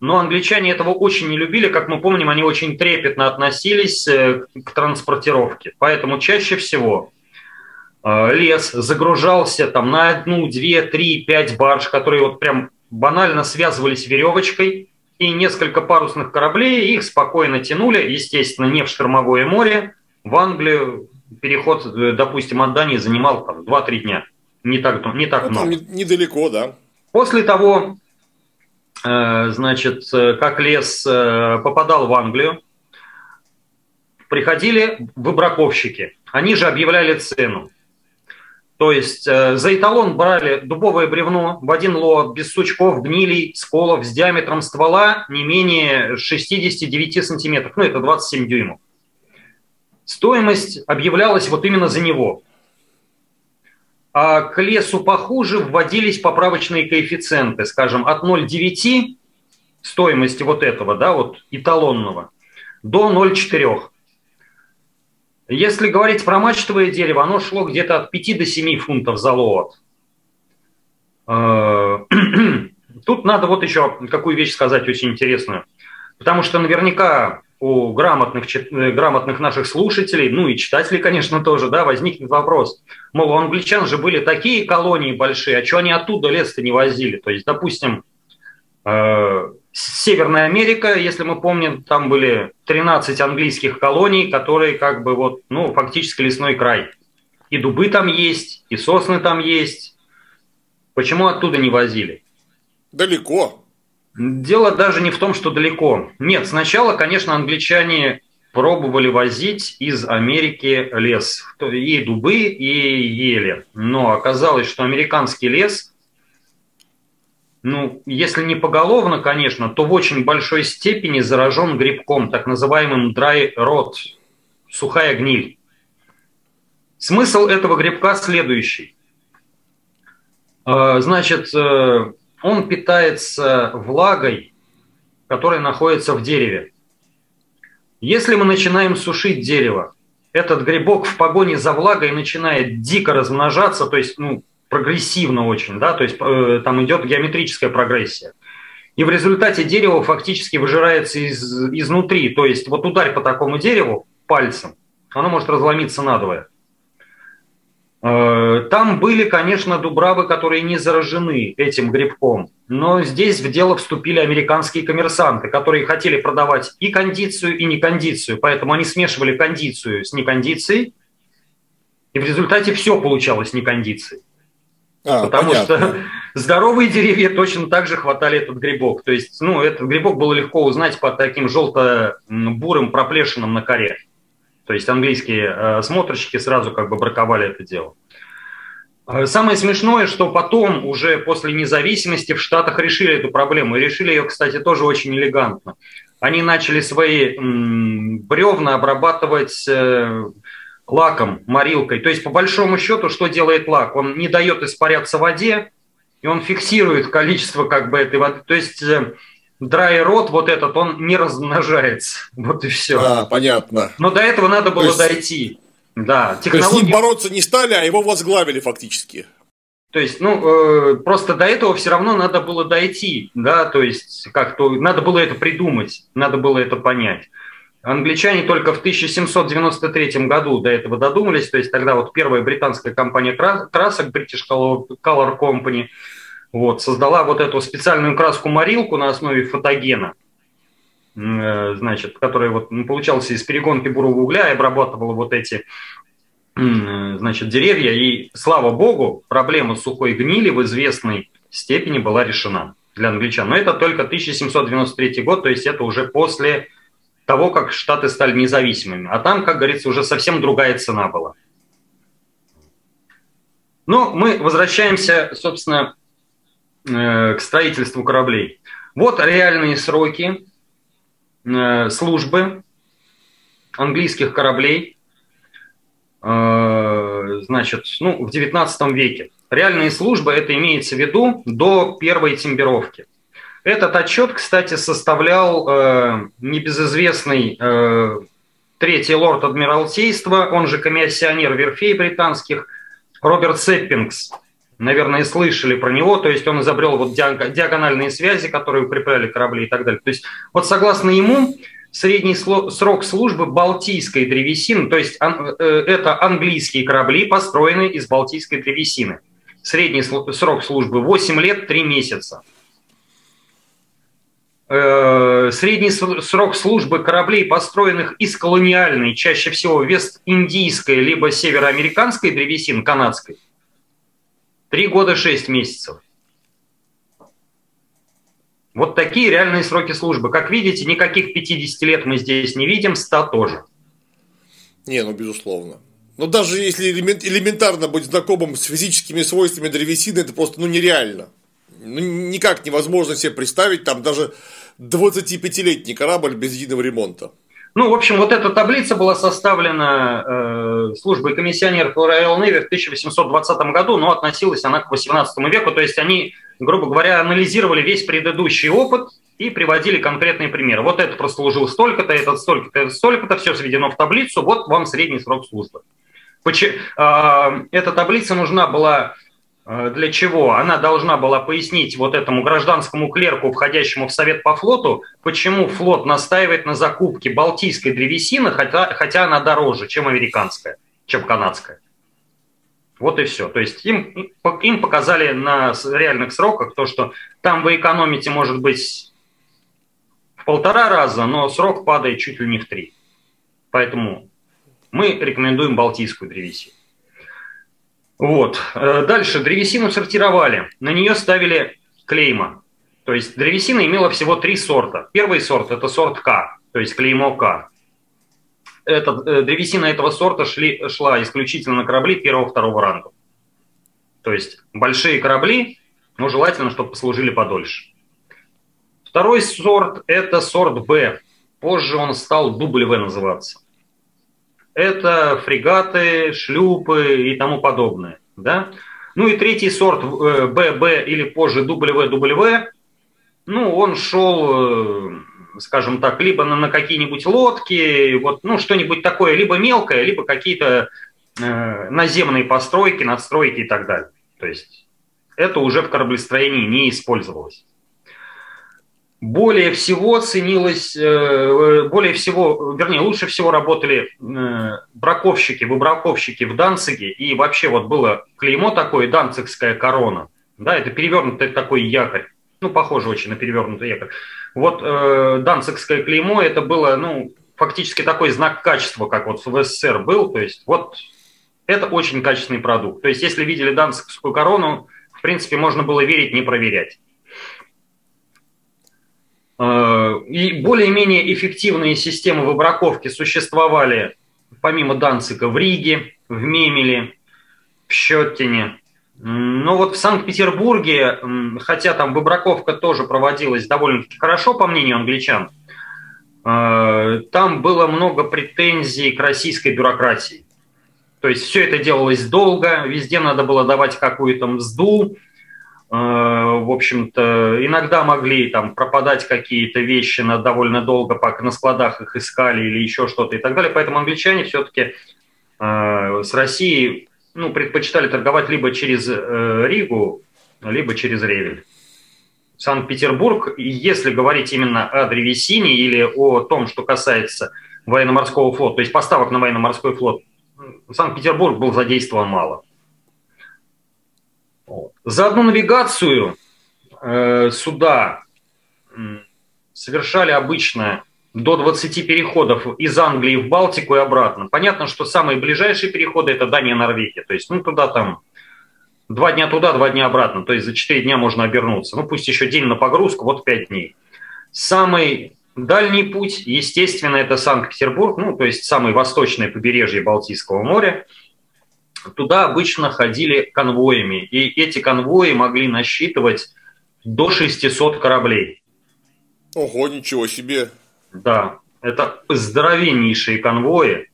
Но англичане этого очень не любили. Как мы помним, они очень трепетно относились к транспортировке. Поэтому чаще всего лес загружался там на 1, 2, 3, 5 барж, которые вот прям банально связывались веревочкой. И несколько парусных кораблей их спокойно тянули, естественно, не в штормовое море. В Англию переход, допустим, от Дании занимал там 2-3 дня. Не так много. Недалеко, да. После того... Значит, как лес попадал в Англию, приходили выбраковщики. Они же объявляли цену. То есть за эталон брали дубовое бревно в один лот, без сучков, гнилей, сколов, с диаметром ствола не менее 69 сантиметров. Это 27 дюймов. Стоимость объявлялась вот именно за него. А к лесу похуже вводились поправочные коэффициенты, скажем, от 0,9 стоимости вот этого, эталонного, до 0,4. Если говорить про мачтовое дерево, оно шло где-то от 5 до 7 фунтов за лоот. Тут надо вот еще какую вещь сказать очень интересную, потому что наверняка у грамотных наших слушателей, и читателей, конечно, тоже, возникнет вопрос. Мол, у англичан же были такие колонии большие, а что они оттуда лес-то не возили? То есть, допустим, Северная Америка, если мы помним, там были 13 английских колоний, которые фактически лесной край. И дубы там есть, и сосны там есть. Почему оттуда не возили? Далеко. Дело даже не в том, что далеко. Нет, сначала, конечно, англичане пробовали возить из Америки лес. И дубы, и ели. Но оказалось, что американский лес ну, если не поголовно, конечно, то в очень большой степени заражен грибком, так называемым dry rot, сухая гниль. Смысл этого грибка следующий. Значит, он питается влагой, которая находится в дереве. Если мы начинаем сушить дерево, этот грибок в погоне за влагой начинает дико размножаться, то есть, ну, прогрессивно очень, да, то есть там идет геометрическая прогрессия. И в результате дерево фактически выжирается изнутри, то есть вот ударь по такому дереву пальцем, оно может разломиться надвое. Там были, конечно, дубравы, которые не заражены этим грибком, но здесь в дело вступили американские коммерсанты, которые хотели продавать и кондицию, и некондицию, поэтому они смешивали кондицию с некондицией, и в результате все получалось некондицией. Потому понятно. Что здоровые деревья точно так же хватали этот грибок. То есть, ну, этот грибок было легко узнать по таким желто-бурым проплешинам на коре. То есть английские смотрщики сразу как бы браковали это дело. Самое смешное, что потом, уже после независимости, в Штатах решили эту проблему. И решили ее, кстати, тоже очень элегантно. Они начали свои бревна обрабатывать... лаком, морилкой. То есть, по большому счету, что делает лак? Он не дает испаряться воде, и он фиксирует количество как бы этой воды. То есть, драй-рот вот этот, он не размножается. Вот и все. А, понятно. Но до этого надо было дойти. Да, технологии... То есть, с ним бороться не стали, а его возглавили фактически. То есть, ну, просто до этого все равно надо было дойти. Да, то есть, как-то надо было это придумать, надо было это понять. Англичане только в 1793 году до этого додумались, то есть тогда вот первая британская компания красок, British Color Company, вот, создала вот эту специальную краску-морилку на основе фотогена, значит, которая вот получался из перегонки бурого угля и обрабатывала вот эти, значит, деревья. И, слава богу, проблема сухой гнили в известной степени была решена для англичан. Но это только 1793 год, то есть это уже после... того, как Штаты стали независимыми. А там, как говорится, уже совсем другая цена была. Ну, мы возвращаемся, собственно, к строительству кораблей. Вот реальные сроки службы английских кораблей, значит, ну, в XIX веке. Реальные службы, это имеется в виду до первой тимбировки. Этот отчет, кстати, составлял небезызвестный третий лорд Адмиралтейства, он же комиссионер верфей британских, Роберт Сеппингс. Наверное, слышали про него, то есть он изобрел вот диагональные связи, которые укрепляли корабли и так далее. То есть вот согласно ему, средний срок службы балтийской древесины, то есть это английские корабли, построенные из балтийской древесины. Средний срок службы 8 лет 3 месяца. Средний срок службы кораблей, построенных из колониальной, чаще всего вест-индийской, либо североамериканской древесины, канадской, 3 года 6 месяцев. Вот такие реальные сроки службы. Как видите, никаких 50 лет мы здесь не видим, 100 тоже. Не, ну безусловно. Но даже если элементарно быть знакомым с физическими свойствами древесины, это просто ну, нереально. Ну, никак невозможно себе представить там даже 25-летний корабль без единого ремонта. Ну, в общем, вот эта таблица была составлена службой комиссионеров Royal Navy в 1820 году, но относилась она к 18 веку, то есть они, грубо говоря, анализировали весь предыдущий опыт и приводили конкретные примеры. Вот этот прослужил столько-то, этот столько-то, этот столько-то, все сведено в таблицу, вот вам средний срок службы. Эта таблица нужна была... Для чего? Она должна была пояснить вот этому гражданскому клерку, входящему в совет по флоту, почему флот настаивает на закупке балтийской древесины, хотя она дороже, чем американская, чем канадская. Вот и все. То есть им показали на реальных сроках то, что там вы экономите, может быть, в 1,5 раза, но срок падает чуть ли не в 3. Поэтому мы рекомендуем балтийскую древесину. Вот. Дальше. Древесину сортировали. На нее ставили клейма. То есть древесина имела всего 3 сорта. Первый сорт – это сорт К, то есть клеймо К. Древесина этого сорта шла исключительно на корабли 1-2 ранга. То есть большие корабли но желательно, чтобы послужили подольше. Второй сорт – это сорт «Б». Позже он стал дубль «В» называться. Это фрегаты, шлюпы и тому подобное. Да? Ну и третий сорт «ББ» или позже «ВВ». Ну, он шел, скажем так, либо на какие-нибудь лодки, вот, ну, что-нибудь такое, либо мелкое, либо какие-то наземные постройки, надстройки и так далее. То есть это уже в кораблестроении не использовалось. Более всего ценилось, лучше всего работали браковщики, выбраковщики в Данциге, и вообще вот было клеймо такое, данцигская корона, да, это перевернутый такой якорь, ну, похоже очень на перевернутый якорь. Вот данцигское клеймо, это было, ну, фактически такой знак качества, как вот в СССР был, то есть вот это очень качественный продукт, то есть если видели данцигскую корону, в принципе, можно было верить, не проверять. И более-менее эффективные системы выбраковки существовали, помимо Данцига, в Риге, в Мемеле, в Щёттине. Но вот в Санкт-Петербурге, хотя там выбраковка тоже проводилась довольно-таки хорошо, по мнению англичан, там было много претензий к российской бюрократии. То есть все это делалось долго, везде надо было давать какую-то мзду. В общем-то, иногда могли там пропадать какие-то вещи на довольно долго, пока на складах их искали или еще что-то и так далее. Поэтому англичане все-таки с Россией, ну, предпочитали торговать либо через Ригу, либо через Ревель. Санкт-Петербург, если говорить именно о древесине или о том, что касается военно-морского флота, то есть поставок на военно-морской флот, Санкт-Петербург был задействован мало. За одну навигацию суда совершали обычно до 20 переходов из Англии в Балтику и обратно. Понятно, что самые ближайшие переходы – это Дания-Норвегия. То есть, ну, туда там 2 дня туда, 2 дня обратно. То есть, за 4 дня можно обернуться. Ну, пусть еще день на погрузку, вот 5 дней. Самый дальний путь, естественно, это Санкт-Петербург, ну, то есть, самое восточное побережье Балтийского моря. Туда обычно ходили конвоями, и эти конвои могли насчитывать до 600 кораблей. Ого, ничего себе! Да, это здоровеннейшие конвои,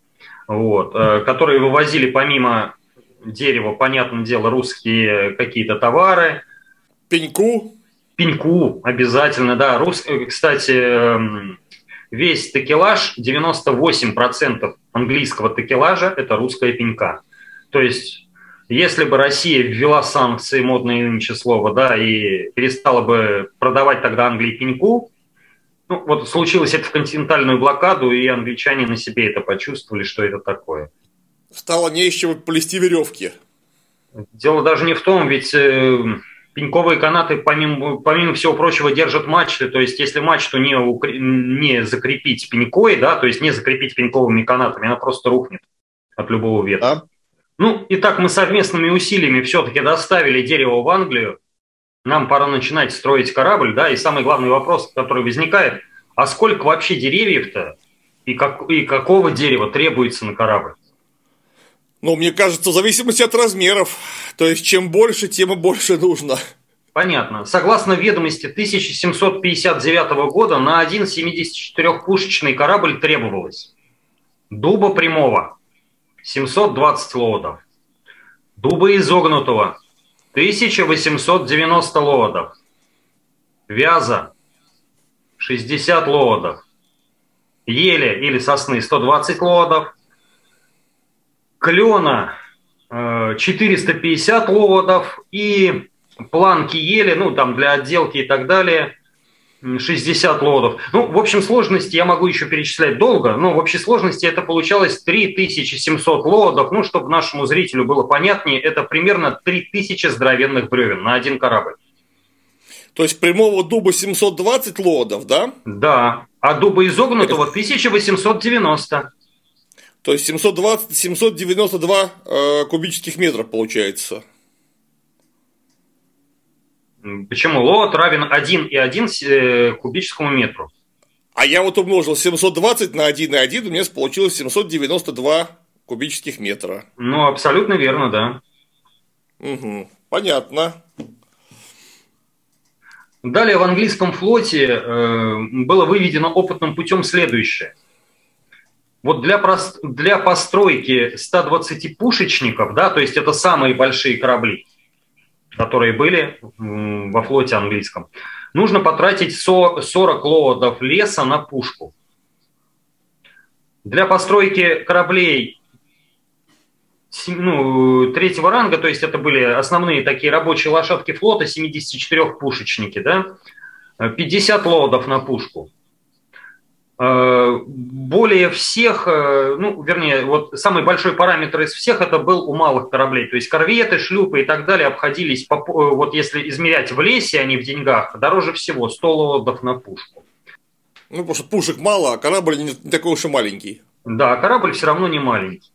вот, которые вывозили помимо дерева, понятное дело, русские какие-то товары. Пеньку? Пеньку, обязательно, да. Кстати, весь такелаж, 98% английского такелажа – это русская пенька. То есть, если бы Россия ввела санкции, модное нынче слово, да, и перестала бы продавать тогда Англии пеньку, ну, вот случилось это в континентальную блокаду, и англичане на себе это почувствовали, что это такое. Стало не из чего плести веревки. Дело даже не в том, ведь пеньковые канаты, помимо всего прочего, держат мачты, то есть, если мачту не закрепить пенькой, да, то есть не закрепить пеньковыми канатами, она просто рухнет от любого ветра. Да? Ну, и так мы совместными усилиями все-таки доставили дерево в Англию. Нам пора начинать строить корабль, да, и самый главный вопрос, который возникает, а сколько вообще деревьев-то и какого дерева требуется на корабль? Ну, мне кажется, в зависимости от размеров, то есть чем больше, тем и больше нужно. Понятно. Согласно ведомости 1759 года на один 74-пушечный корабль требовалось дуба прямого. 720 лодов, дуба изогнутого, 1890 лодов, вяза, 60 лодов, ели или сосны, 120 лодов, клена, 450 лодов и планки ели, ну, там для отделки и так далее, 60 лодов. Ну, в общем сложности, я могу еще перечислять долго, но в общей сложности это получалось 3700 лодов. Ну, чтобы нашему зрителю было понятнее, это примерно 3000 здоровенных бревен на один корабль. То есть прямого дуба 720 лодов, да? Да, а дуба изогнутого 1890. То есть 792 кубических метра получается. Почему? Лот равен 1,1 кубическому метру. А я вот умножил 720 на 1,1, у меня получилось 792 кубических метра. Ну, абсолютно верно, да. Угу, понятно. Далее в английском флоте было выведено опытным путем следующее. Вот для постройки 120-пушечников, да, то есть это самые большие корабли, которые были во флоте английском, нужно потратить 40 лоадов леса на пушку. Для постройки кораблей третьего ранга, то есть это были основные такие рабочие лошадки флота, 74-пушечники, да, 50 лоадов на пушку. Более всех, самый большой параметр из всех это был у малых кораблей. То есть корветы, шлюпы и так далее обходились, вот если измерять в лесе, а не в деньгах, дороже всего 100 лоадов на пушку. Потому что пушек мало, а корабль не такой уж и маленький. Да, корабль все равно не маленький.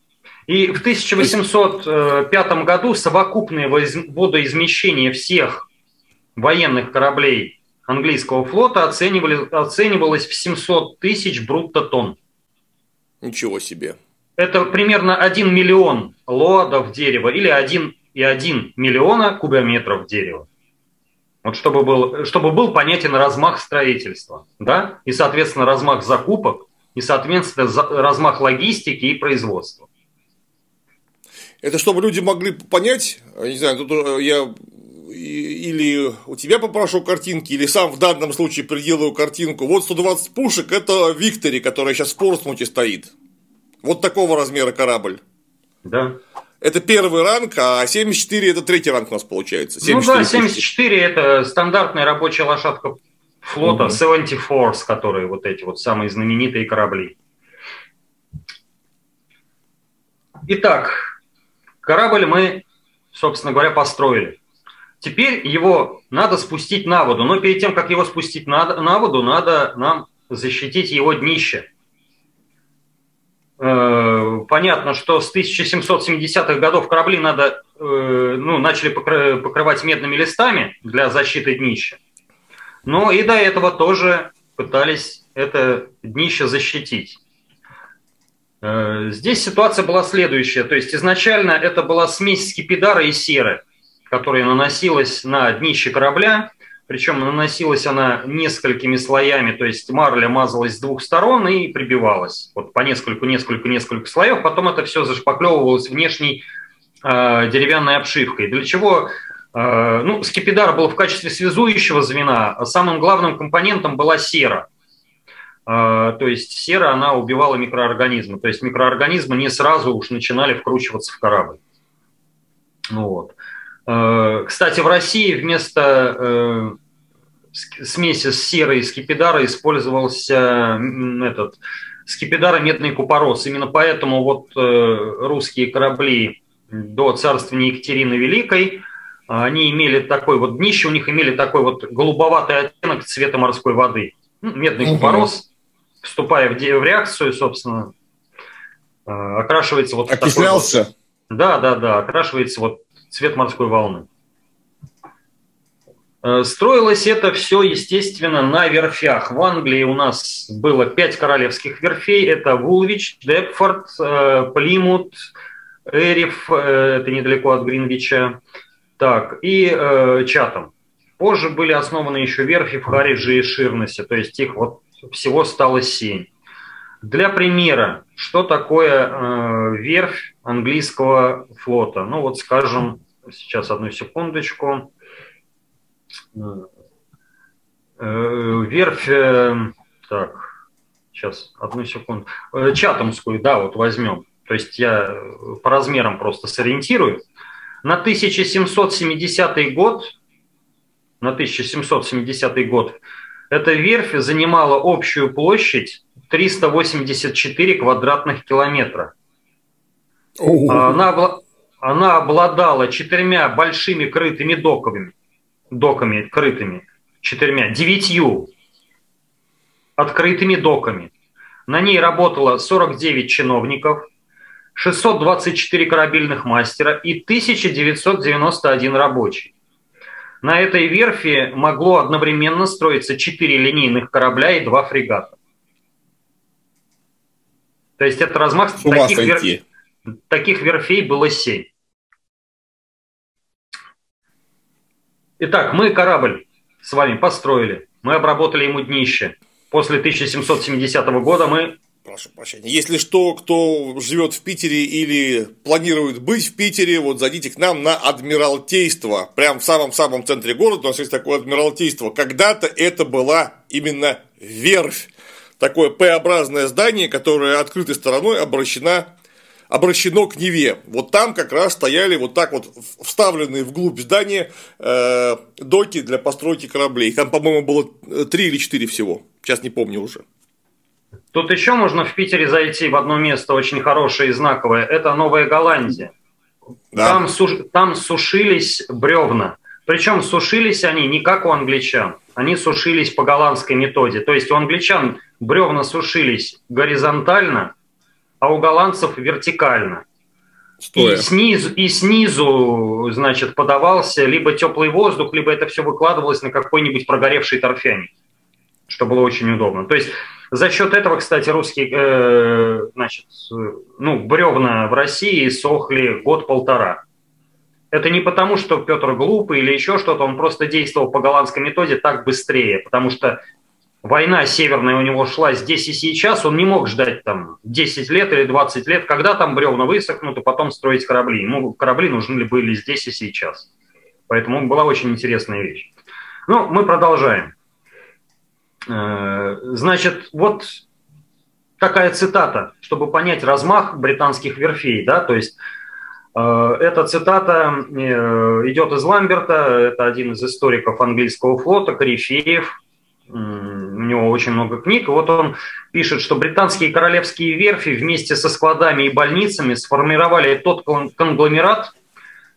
И в 1805 году совокупное водоизмещение всех военных кораблей английского флота оценивалось в 700 тысяч брутто-тонн. Ничего себе. Это примерно 1 миллион лоадов дерева или 1,1 миллиона кубометров дерева. Вот чтобы был понятен размах строительства, да, и, соответственно, размах закупок, и, соответственно, размах логистики и производства. Это чтобы люди могли понять, не знаю, тут я... Или у тебя попрошу картинки, или сам в данном случае приделаю картинку. Вот 120 пушек – это Виктори, которая сейчас в Портсмуте стоит. Вот такого размера корабль. Да. Это первый ранг, а 74 – это третий ранг у нас получается. 74 74 – это стандартная рабочая лошадка флота, 74s, которые вот эти вот самые знаменитые корабли. Итак, корабль мы, собственно говоря, построили. Теперь его надо спустить на воду, но перед тем, как его спустить на воду, надо нам защитить его днище. Понятно, что с 1770-х годов корабли начали покрывать медными листами для защиты днища, но и до этого тоже пытались это днище защитить. Здесь ситуация была следующая, то есть изначально это была смесь скипидара и серы, которая наносилась на днище корабля, причем наносилась она несколькими слоями, то есть марля мазалась с двух сторон и прибивалась. Вот по несколько слоев, потом это все зашпаклевывалось внешней деревянной обшивкой. Для чего? Скипидар был в качестве связующего звена, а самым главным компонентом была сера. То есть сера, она убивала микроорганизмы, то есть микроорганизмы не сразу уж начинали вкручиваться в корабль. Кстати, в России вместо смеси с серы и скипидара использовался скипидаромедный купорос. Именно поэтому вот русские корабли до царствования Екатерины Великой, они имели такой вот днище, у них имели такой вот голубоватый оттенок цвета морской воды. Медный купорос, вступая в реакцию, собственно, окрашивается вот... Окислялся? Вот. Да, окрашивается вот цвет морской волны. Строилось это все, естественно, на верфях. В Англии у нас было 5 королевских верфей. Это Вулвич, Дептфорд, Плимут, Эриф, это недалеко от Гринвича, и Чатам. Позже были основаны еще верфи в Харридже и Ширнессе, то есть их вот всего стало 7. Для примера, что такое верфь английского флота? Сейчас одну секундочку. Чатамскую, возьмем. То есть я по размерам просто сориентирую. На 1770 год эта верфь занимала общую площадь 384 квадратных километра. Она обладала 4 большими крытыми доками, 9 открытыми доками. На ней работало 49 чиновников, 624 корабельных мастера и 1991 рабочий. На этой верфи могло одновременно строиться 4 линейных корабля и 2 фрегата. То есть это размах таких верфей было 7. Итак, мы корабль с вами построили, мы обработали ему днище. После 1770 года мы... Прошу прощения. Если что, кто живет в Питере или планирует быть в Питере, вот зайдите к нам на Адмиралтейство. Прям в самом-самом центре города у нас есть такое Адмиралтейство. Когда-то это была именно верфь. Такое П-образное здание, которое открытой стороной обращено к Неве. Вот там как раз стояли вот так вот вставленные вглубь здания доки для постройки кораблей. Там, по-моему, было 3 или 4 всего. Сейчас не помню уже. Тут еще можно в Питере зайти в одно место очень хорошее и знаковое. Это Новая Голландия. Да. Там сушились бревна. Причем сушились они не как у англичан. Они сушились по голландской методе. То есть у англичан бревна сушились горизонтально, а у голландцев вертикально. И снизу, значит, подавался либо теплый воздух, либо это все выкладывалось на какой-нибудь прогоревший торфяник, что было очень удобно. То есть за счет этого, кстати, русские бревна в России сохли год-полтора. Это не потому, что Петр глупый или еще что-то, он просто действовал по голландской методе так быстрее, потому что война северная у него шла здесь и сейчас, он не мог ждать там 10 лет или 20 лет, когда там бревна высохнут, и потом строить корабли. Ему корабли нужны были здесь и сейчас. Поэтому была очень интересная вещь. Ну, мы продолжаем. Значит, вот такая цитата, чтобы понять размах британских верфей, да, то есть эта цитата идет из Ламберта, это один из историков английского флота, корифеев, у него очень много книг, и вот он пишет, что британские королевские верфи вместе со складами и больницами сформировали тот конгломерат,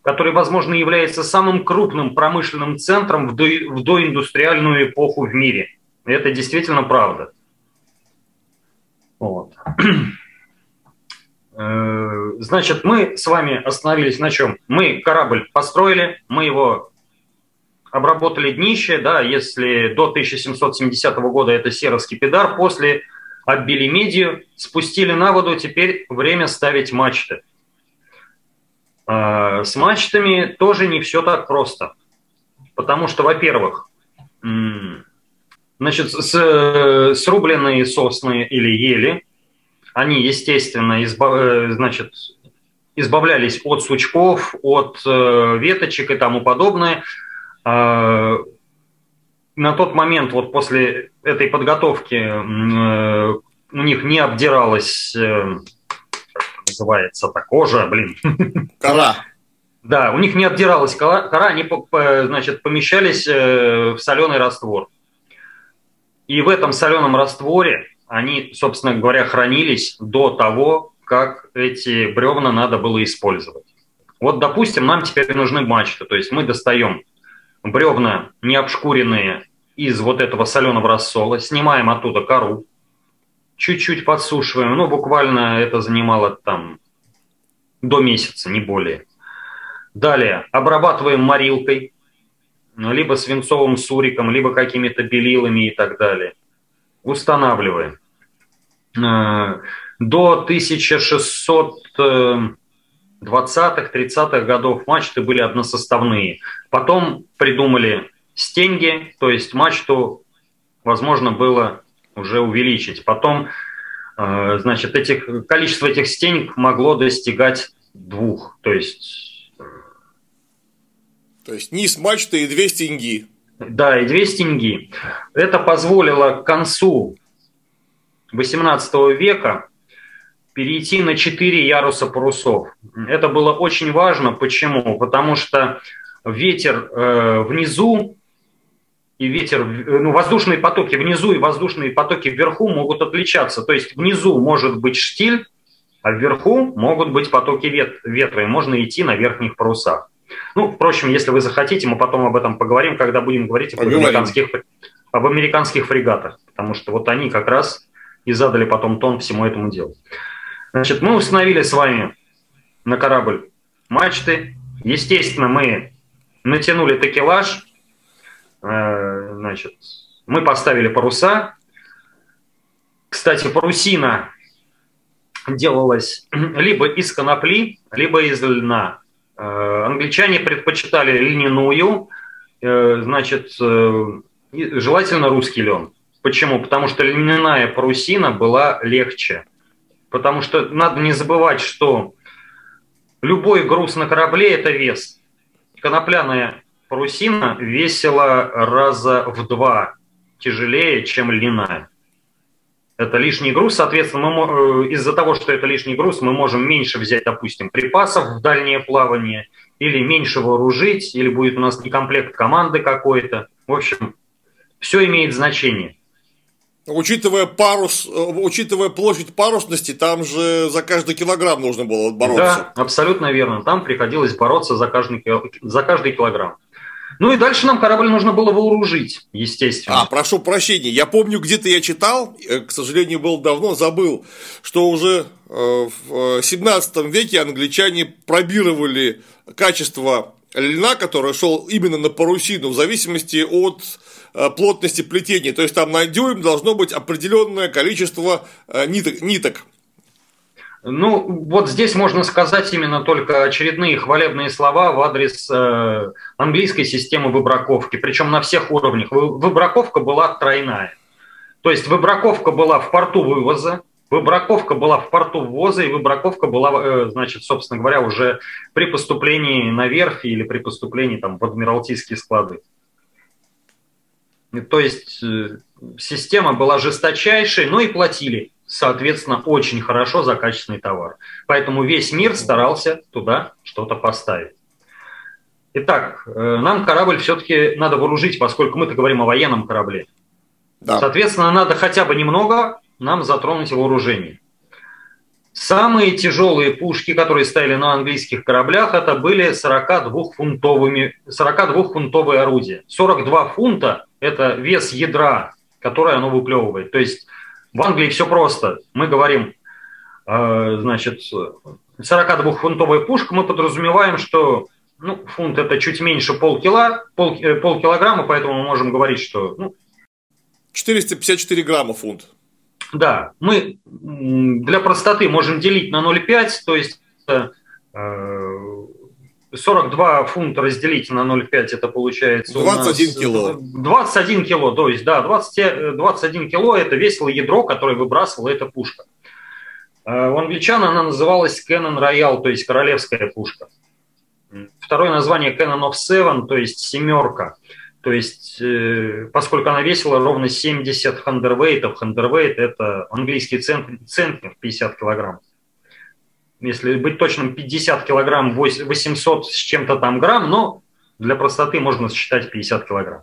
который, возможно, является самым крупным промышленным центром в доиндустриальную эпоху в мире. Это действительно правда. Вот. Значит, мы с вами остановились на чем? Мы корабль построили, мы его обработали днище, да, если до 1770 года это серый скипидар, после оббили медью, спустили на воду, теперь время ставить мачты. С мачтами тоже не все так просто, потому что, во-первых, значит, срубленные сосны или ели, они, естественно, избавлялись от сучков, от веточек и тому подобное. На тот момент, вот после этой подготовки, у них не обдиралась, как называется-то, кожа, кора. Да, у них не обдиралась кора, они, значит, помещались в соленый раствор. И в этом соленом растворе они, собственно говоря, хранились до того, как эти бревна надо было использовать. Вот, допустим, нам теперь нужны мачты. То есть мы достаем бревна, не обшкуренные, из вот этого соленого рассола, снимаем оттуда кору, чуть-чуть подсушиваем. Ну, буквально это занимало там до месяца, не более. Далее обрабатываем морилкой, либо свинцовым суриком, либо какими-то белилами и так далее. Устанавливаем. До 1620-30-х годов мачты были односоставные. Потом придумали стеньги, то есть мачту возможно было уже увеличить. Потом, значит, количество этих стеньг могло достигать 2, то есть низ мачты и 2 стеньги. Да, и 2 стеньги. Это позволило к концу XVIII века перейти на 4 яруса парусов. Это было очень важно. Почему? Потому что ветер внизу и воздушные потоки внизу и воздушные потоки вверху могут отличаться. То есть внизу может быть штиль, а вверху могут быть потоки ветра, и можно идти на верхних парусах. Ну, впрочем, если вы захотите, мы потом об этом поговорим, когда будем говорить об американских фрегатах, потому что вот они как раз и задали потом тон всему этому делу. Значит, мы установили с вами на корабль мачты. Естественно, мы натянули такелаж, значит, мы поставили паруса. Кстати, парусина делалась либо из конопли, либо из льна. Англичане предпочитали льняную, значит, желательно русский лен. Почему? Потому что льняная парусина была легче. Потому что надо не забывать, что любой груз на корабле – это вес. Конопляная парусина весила раза в 2 тяжелее, чем льняная. Это лишний груз, соответственно, из-за того, что это лишний груз, мы можем меньше взять, допустим, припасов в дальнее плавание, или меньше вооружить, или будет у нас некомплект команды какой-то. В общем, все имеет значение. Учитывая площадь парусности, там же за каждый килограмм нужно было бороться. Да, абсолютно верно. Там приходилось бороться за каждый килограмм. Ну и дальше нам корабль нужно было вооружить, естественно. Прошу прощения, я помню, где-то я читал, к сожалению, был давно, забыл, что уже в 17 веке англичане пробировали качество льна, который шел именно на парусину, в зависимости от плотности плетения. То есть там на дюйм должно быть определенное количество ниток. Ну, вот здесь можно сказать именно только очередные хвалебные слова в адрес английской системы выбраковки, причем на всех уровнях. Выбраковка была тройная. То есть выбраковка была в порту вывоза, выбраковка была в порту ввоза и выбраковка была, значит, собственно говоря, уже при поступлении на верфи или при поступлении там в адмиралтейские склады. То есть система была жесточайшей, но и платили, соответственно, очень хорошо за качественный товар. Поэтому весь мир старался туда что-то поставить. Итак, нам корабль все-таки надо вооружить, поскольку мы-то говорим о военном корабле. Да. Соответственно, надо хотя бы немного нам затронуть вооружение. Самые тяжелые пушки, которые стояли на английских кораблях, это были 42-фунтовые орудия. 42 фунта – это вес ядра, которое оно выплевывает. То есть в Англии все просто. Мы говорим, значит, 42-фунтовая пушка, мы подразумеваем, что фунт – это чуть меньше полкилограмма, поэтому мы можем говорить, что… 454 грамма фунт. Да, мы для простоты можем делить на 0,5, то есть 42 фунта разделить на 0,5, это получается 21 кило, то есть да, 21 кило это весило ядро, которое выбрасывала эта пушка. У англичан она называлась Cannon Royal, то есть королевская пушка. Второе название Cannon of Seven, то есть семерка. То есть, поскольку она весила ровно 70 хандервейтов, хандервейт – это английский центнер, 50 килограмм. Если быть точным, 50 килограмм, 800 с чем-то там грамм, но для простоты можно считать 50 килограмм.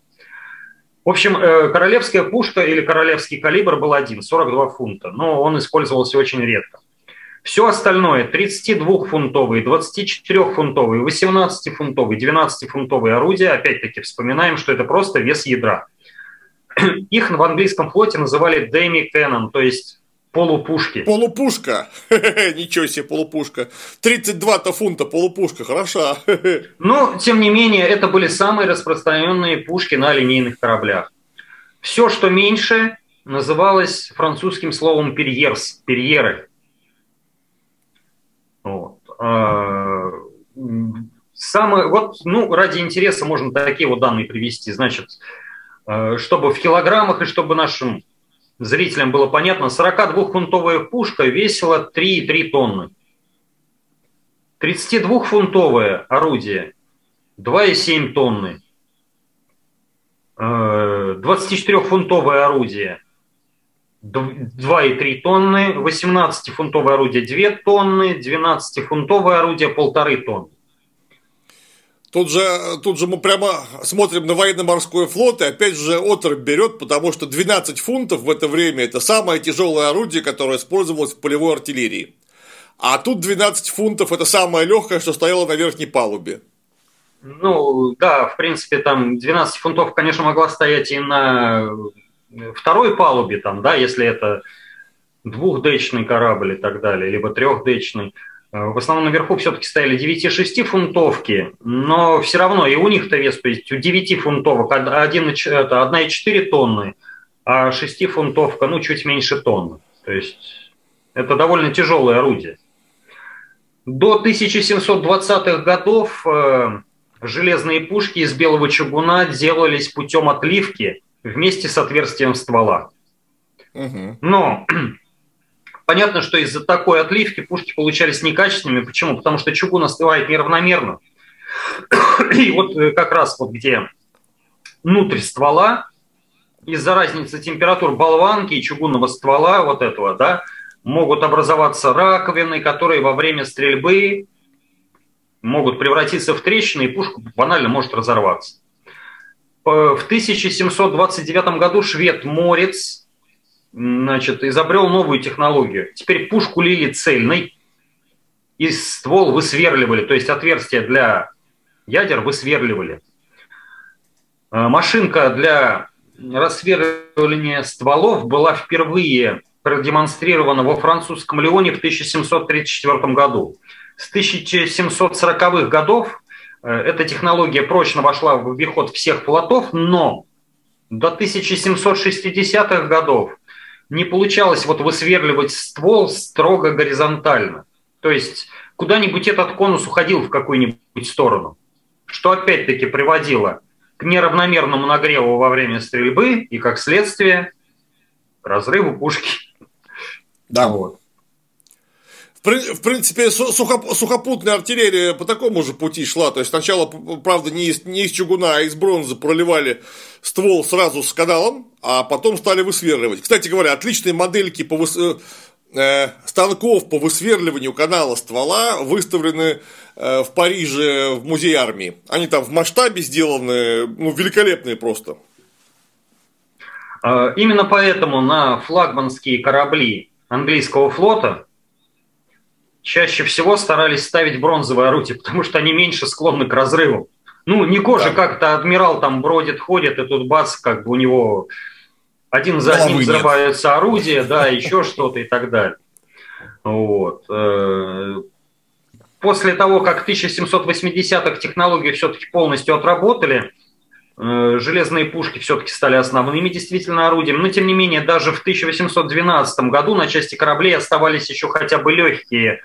В общем, королевская пушка или королевский калибр был один, 42 фунта, но он использовался очень редко. Все остальное – 32-фунтовые, 24-фунтовые, 18-фунтовые, 12-фунтовые орудия. Опять-таки вспоминаем, что это просто вес ядра. Их в английском флоте называли demi-cannon, то есть полупушки. Полупушка! Ничего себе, полупушка. 32-то фунта полупушка, хороша. Но, тем не менее, это были самые распространенные пушки на линейных кораблях. Все, что меньше, называлось французским словом «перьерс», «перьеры». Ради интереса можно такие вот данные привести, значит, чтобы в килограммах и чтобы нашим зрителям было понятно, 42-фунтовая пушка весила 3,3 тонны, 32-фунтовое орудие 2,7 тонны, 24-фунтовое орудие 2,3 тонны, 18-фунтовое орудие 2 тонны, 12-фунтовое орудие 1,5 тонны. Тут же мы прямо смотрим на военно-морской флот, и опять же отрыв берет, потому что 12 фунтов в это время – это самое тяжелое орудие, которое использовалось в полевой артиллерии. А тут 12 фунтов – это самое легкое, что стояло на верхней палубе. Да, в принципе, там 12 фунтов, конечно, могла стоять и на второй палубе, там, да, если это двухдечный корабль и так далее, либо трехдечный. В основном наверху все-таки стояли 9-6-фунтовки, но все равно и у них-то вес, то есть у 9-фунтовок 1,4 тонны, а 6-фунтовка, чуть меньше тонны. То есть это довольно тяжелое орудие. До 1720-х годов Железные пушки из белого чугуна делались путем отливки вместе с отверстием в стволах. Угу. Но понятно, что из-за такой отливки пушки получались некачественными. Почему? Потому что чугун остывает неравномерно. И вот как раз вот где внутрь ствола, из-за разницы температур болванки и чугунного ствола вот этого, да, могут образоваться раковины, которые во время стрельбы могут превратиться в трещины, и пушка банально может разорваться. В 1729 году швед-морец, значит, изобрел новую технологию. Теперь пушку лили цельной, и ствол высверливали, то есть отверстия для ядер высверливали. Машинка для рассверливания стволов была впервые продемонстрирована во французском Лионе в 1734 году. С 1740-х годов эта технология прочно вошла в обиход всех флотов, но до 1760-х годов не получалось вот высверливать ствол строго горизонтально. То есть куда-нибудь этот конус уходил в какую-нибудь сторону, что опять-таки приводило к неравномерному нагреву во время стрельбы и, как следствие, к разрыву пушки. Да, вот. В принципе, сухопутная артиллерия по такому же пути шла. То есть сначала, правда, не из чугуна, а из бронзы проливали ствол сразу с каналом, а потом стали высверливать. Кстати говоря, отличные модельки станков по высверливанию канала ствола выставлены в Париже в музее армии. Они там в масштабе сделаны, ну, великолепные просто. Именно поэтому на флагманские корабли английского флота чаще всего старались ставить бронзовые орудия, потому что они меньше склонны к разрыву. Ну, не кожа, да. Как-то адмирал там бродит, ходит, и тут бац, как бы у него один за одним взрываются орудия, да, еще что-то и так далее. Вот. После того, как в 1780-х технологии все-таки полностью отработали, железные пушки все-таки стали основными действительно орудием, но тем не менее даже в 1812 году на части кораблей оставались еще хотя бы легкие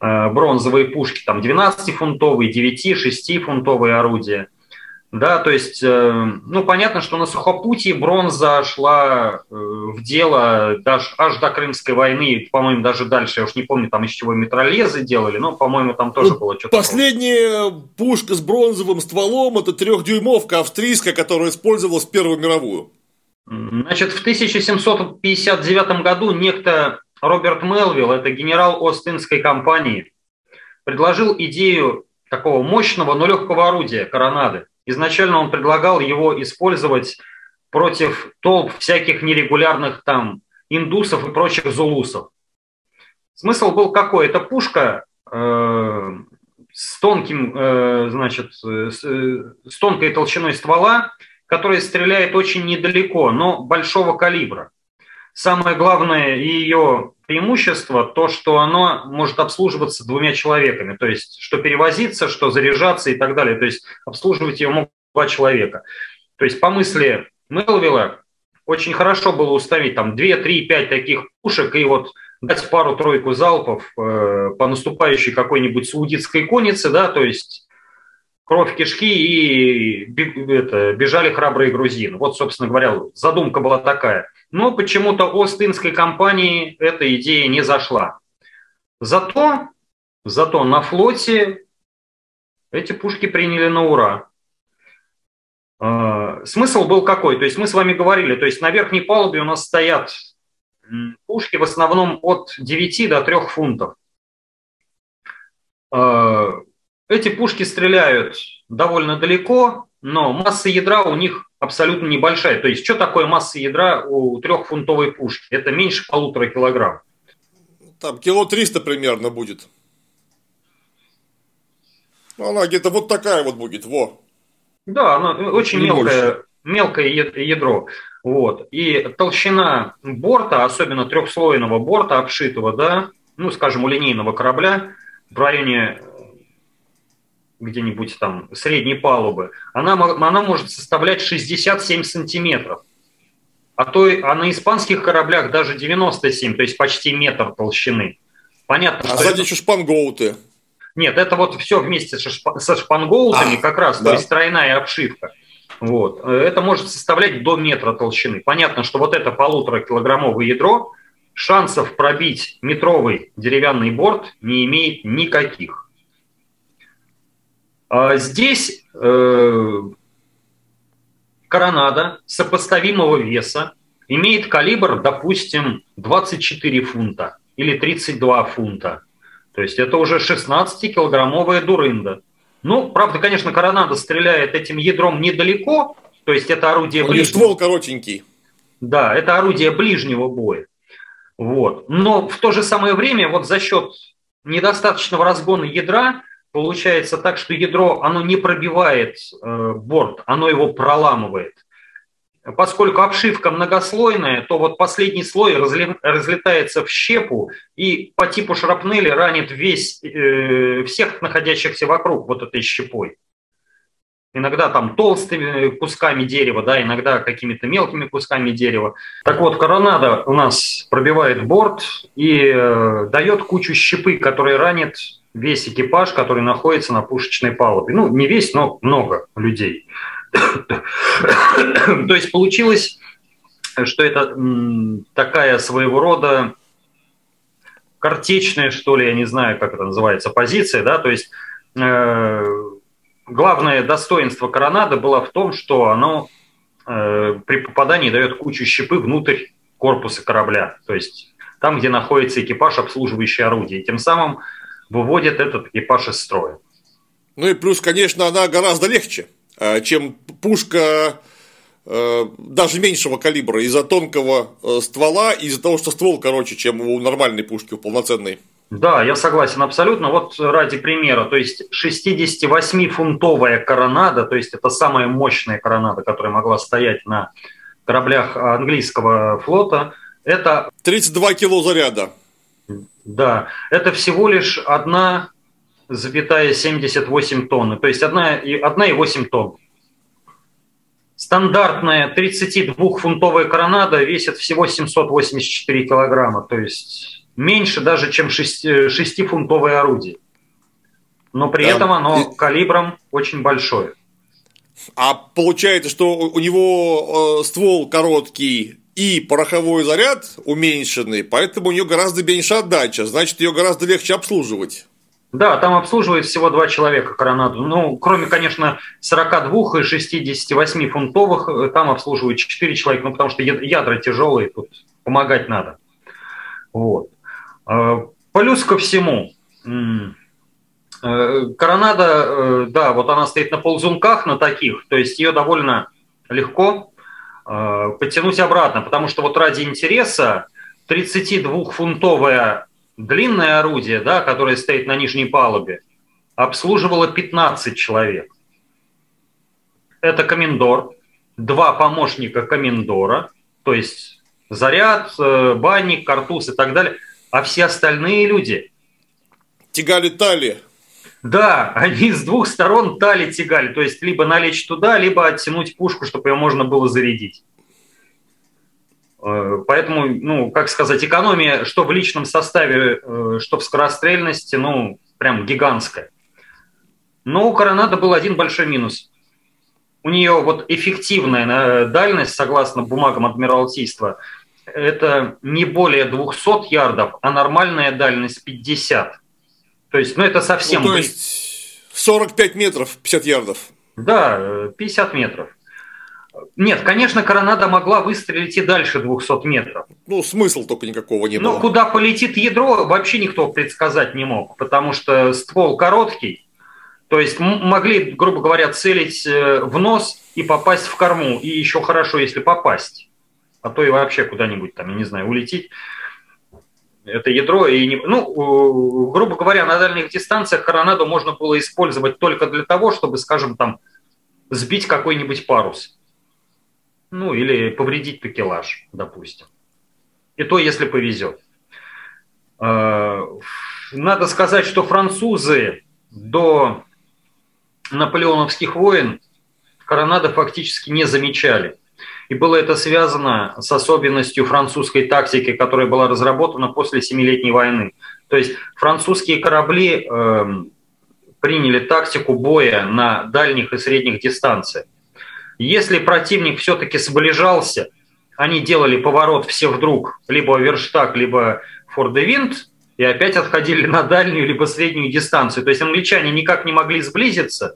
бронзовые пушки, там 12-фунтовые, 9-, 6-фунтовые орудия. Да, то есть, ну, понятно, что на сухопутье бронза шла в дело даже, аж до Крымской войны, по-моему, даже дальше, я уж не помню, там из чего метролезы делали, но, по-моему, там тоже было что-то... Последняя пушка с бронзовым стволом – это 3-дюймовка австрийская, которая использовалась в Первую мировую. Значит, в 1759 году некто Роберт Мелвилл, это генерал Ост-Индской компании, предложил идею такого мощного, но легкого орудия – коронады. Изначально он предлагал его использовать против толп всяких нерегулярных там индусов и прочих зулусов. Смысл был какой? Это пушка с тонкой толщиной ствола, которая стреляет очень недалеко, но большого калибра. Самое главное ее преимущество – то, что оно может обслуживаться двумя человеками, то есть что перевозиться, что заряжаться и так далее. То есть обслуживать ее могут два человека. То есть по мысли Мелвилла очень хорошо было установить там 2-3-5 таких пушек и вот дать пару-тройку залпов по наступающей какой-нибудь саудитской коннице, да, то есть кровь, кишки, и бежали храбрые грузины. Вот, собственно говоря, задумка была такая. Но почему-то Ост-Индской компании эта идея не зашла. Зато на флоте эти пушки приняли на ура. Смысл был какой? То есть мы с вами говорили, то есть на верхней палубе у нас стоят пушки в основном от 9 до 3 фунтов. Эти пушки стреляют довольно далеко, но масса ядра у них абсолютно небольшая. То есть, что такое масса ядра у 3-фунтовой пушки? Это меньше 1,5 килограмма. Там 300 кило примерно будет. Она где-то вот такая вот будет, во. Да, она очень мелкое ядро. Вот. И толщина борта, особенно трехслойного борта, обшитого, да, ну, скажем, у линейного корабля, в районе где-нибудь там средней палубы, она может составлять 67 сантиметров. А на испанских кораблях даже 97, то есть почти метр толщины. Понятно, а что сзади еще шпангоуты. Нет, это вот все вместе со шпангоутами, как раз, да. То есть тройная обшивка. Вот. Это может составлять до метра толщины. Понятно, что вот это 1,5-килограммовое ядро шансов пробить метровый деревянный борт не имеет никаких. Здесь коронада сопоставимого веса имеет калибр, допустим, 24 фунта или 32 фунта. То есть это уже 16-килограммовая дурында. Ну, правда, конечно, коронада стреляет этим ядром недалеко, то есть это орудие ближнего... Ствол коротенький. Да, это орудие ближнего боя. Вот. Но в то же самое время вот за счет недостаточного разгона ядра получается так, что ядро, оно не пробивает борт, оно его проламывает. Поскольку обшивка многослойная, то вот последний слой разлетается в щепу и по типу шрапнели ранит всех находящихся вокруг вот этой щепой. Иногда там толстыми кусками дерева, да, иногда какими-то мелкими кусками дерева. Так вот, коронада у нас пробивает борт и дает кучу щепы, которая ранит весь экипаж, который находится на пушечной палубе. Ну, не весь, но много людей. То есть получилось, что это такая своего рода картечная, что ли, я не знаю, как это называется, позиция, да, то есть главное достоинство коронады было в том, что оно при попадании дает кучу щепы внутрь корпуса корабля, то есть там, где находится экипаж, обслуживающий орудие, и тем самым выводит этот экипаж из строя. Ну и плюс, конечно, она гораздо легче, чем пушка даже меньшего калибра из-за тонкого ствола, из-за того, что ствол короче, чем у нормальной пушки, у полноценной. Да, я согласен абсолютно. Вот ради примера, то есть 68-фунтовая коронада, то есть это самая мощная коронада, которая могла стоять на кораблях английского флота, это... 32 кило заряда. Да, это всего лишь 1,78 тонны, то есть 1,8 тонн. Стандартная 32-фунтовая коронада весит всего 784 килограмма, то есть меньше даже, чем 6-фунтовое орудие. Но при этом оно калибром очень большое. А получается, что у него ствол короткий и пороховой заряд уменьшенный, поэтому у нее гораздо меньше отдача, значит, ее гораздо легче обслуживать. Да, там обслуживает всего 2 человека коронаду. Ну, кроме, конечно, 42 и 68 фунтовых, там обслуживают 4 человека, ну, потому что ядра тяжелые, тут помогать надо. Вот. Плюс ко всему, коронада, да, вот она стоит на ползунках, на таких, то есть ее довольно легко подтянуть обратно, потому что вот ради интереса 32-фунтовая длинное орудие, да, которое стоит на нижней палубе, обслуживало 15 человек. Это комендор, 2 помощника комендора, то есть заряд, банник, картуз и так далее. А все остальные люди... Тягали тали. Да, они с двух сторон тали тягали. То есть либо налечь туда, либо оттянуть пушку, чтобы ее можно было зарядить. Поэтому, ну, как сказать, экономия, что в личном составе, что в скорострельности, ну, прям гигантская. Но у коронады был один большой минус. У нее вот эффективная дальность, согласно бумагам Адмиралтейства, это не более 200 ярдов, а нормальная дальность 50. То есть, ну, это совсем... Ну, то есть 45 метров, 50 ярдов. Да, 50 метров. Нет, конечно, коронада могла выстрелить и дальше 200 метров. Ну, смысла только никакого не было. Но куда полетит ядро, вообще никто предсказать не мог, потому что ствол короткий, то есть могли, грубо говоря, целить в нос и попасть в корму, и еще хорошо, если попасть, а то и вообще куда-нибудь там, я не знаю, улететь. Это ядро, и не... ну, грубо говоря, на дальних дистанциях коронаду можно было использовать только для того, чтобы, скажем, там сбить какой-нибудь парус. Ну, или повредить такелаж, допустим. И то, если повезет. Надо сказать, что французы до наполеоновских войн коронады фактически не замечали. И было это связано с особенностью французской тактики, которая была разработана после Семилетней войны. То есть французские корабли приняли тактику боя на дальних и средних дистанциях. Если противник все-таки сближался, они делали поворот все вдруг, либо Оверштаг, либо Фордевинт, и опять отходили на дальнюю либо среднюю дистанцию. То есть англичане никак не могли сблизиться,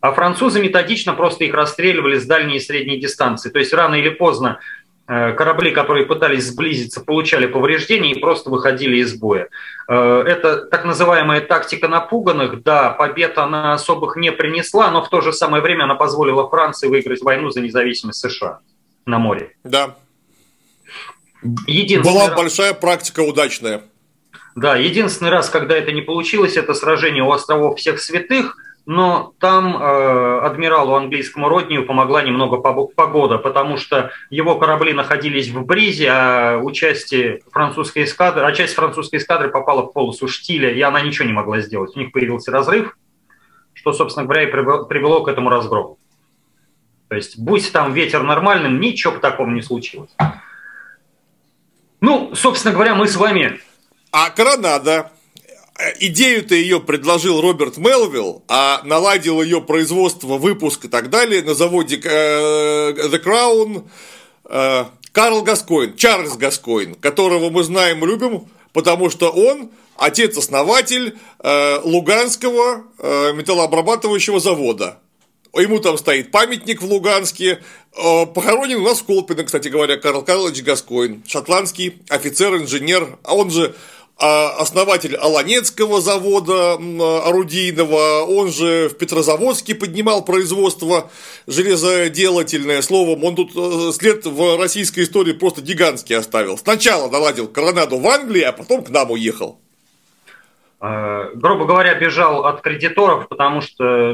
а французы методично просто их расстреливали с дальней и средней дистанции. То есть рано или поздно корабли, которые пытались сблизиться, получали повреждения и просто выходили из боя. Это так называемая тактика напуганных. Да, побед она особых не принесла, но в то же самое время она позволила Франции выиграть войну за независимость США на море. Да. Была большая практика удачная. Да, единственный раз, когда это не получилось, это сражение у островов Всех Святых. Но там адмиралу английскому Роднию помогла немного погода, потому что его корабли находились в бризе, а часть французской эскадры попала в полосу штиля, и она ничего не могла сделать. У них появился разрыв, что, собственно говоря, и привело к этому разгрому. То есть, будь там ветер нормальным, ничего такого не случилось. Ну, собственно говоря, мы с вами... А Гранада... Идею-то ее предложил Роберт Мелвилл, а наладил ее производство, выпуск и так далее на заводе The Crown Карл Гаскойн, Чарльз Гаскойн, которого мы знаем и любим, потому что он отец-основатель Луганского металлообрабатывающего завода. Ему там стоит памятник в Луганске. Похоронен у нас в Колпино, кстати говоря, Карл Карлович Гаскойн, шотландский офицер-инженер, а он же... основатель Оланецкого завода орудийного, он же в Петрозаводске поднимал производство железоделательное, словом, он тут след в российской истории просто гигантский оставил. Сначала наладил Гранаду в Англии, а потом к нам уехал. Грубо говоря, бежал от кредиторов, потому что,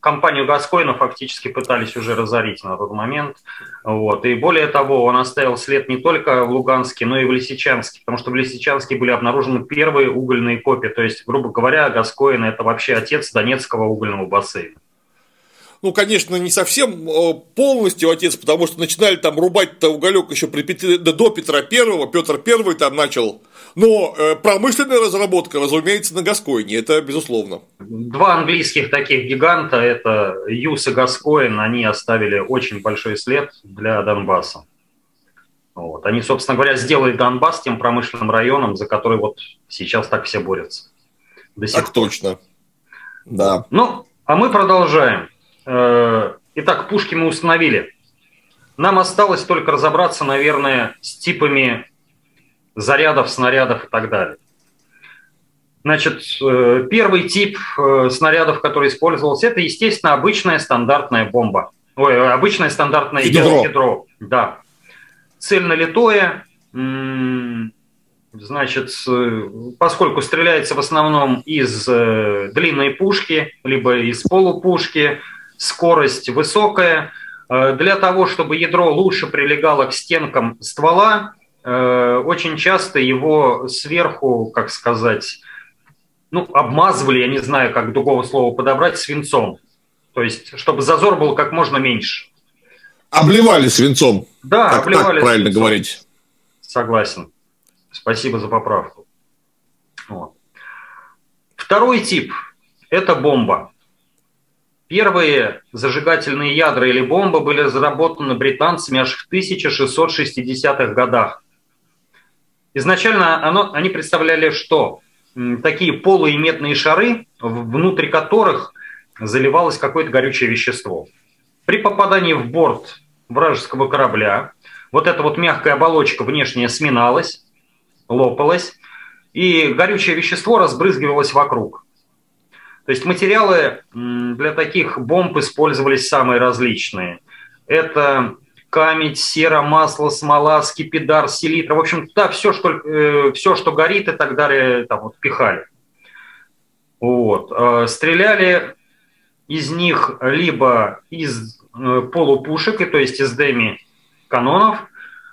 компанию Гаскойна фактически пытались уже разорить на тот момент. Вот. И более того, он оставил след не только в Луганске, но и в Лисичанске, потому что в Лисичанске были обнаружены первые угольные копии. То есть, грубо говоря, Гаскойн – это вообще отец Донецкого угольного бассейна. Ну, конечно, не совсем полностью отец, потому что начинали там рубать-то уголек еще до Петра I, Петр I там начал. Но промышленная разработка, разумеется, на Гаскойне, это безусловно. Два английских таких гиганта, это Юс и Гаскойн, они оставили очень большой след для Донбасса. Вот. Они, собственно говоря, сделали Донбасс тем промышленным районом, за который вот сейчас так все борются. Так точно. Да. Ну, а мы продолжаем. Итак, пушки мы установили. Нам осталось только разобраться, наверное, с типами зарядов, снарядов и так далее. Значит, первый тип снарядов, который использовался, это, естественно, обычная стандартная бомба. Ой, обычное стандартное ядро. Да. Цельнолитое. Значит, поскольку стреляется в основном из длинной пушки, либо из полупушки, скорость высокая. Для того, чтобы ядро лучше прилегало к стенкам ствола, очень часто его сверху, как сказать, обмазывали, я не знаю, как другого слова подобрать, свинцом. То есть, чтобы зазор был как можно меньше. Обливали свинцом. Да, так, обливали так правильно свинцом. Говорить. Согласен. Спасибо за поправку. Вот. Второй тип – это бомба. Первые зажигательные ядра или бомбы были разработаны британцами аж в 1660-х годах. Изначально они представляли, что такие полые медные шары, внутри которых заливалось какое-то горючее вещество. При попадании в борт вражеского корабля вот эта вот мягкая оболочка внешняя сминалась, лопалась, и горючее вещество разбрызгивалось вокруг. То есть материалы для таких бомб использовались самые различные. Это камень, сера, масло, смола, скипидар, селитра. В общем, да, все, что горит и так далее, там вот пихали. Вот. Стреляли из них либо из полупушек, то есть из деми-канонов,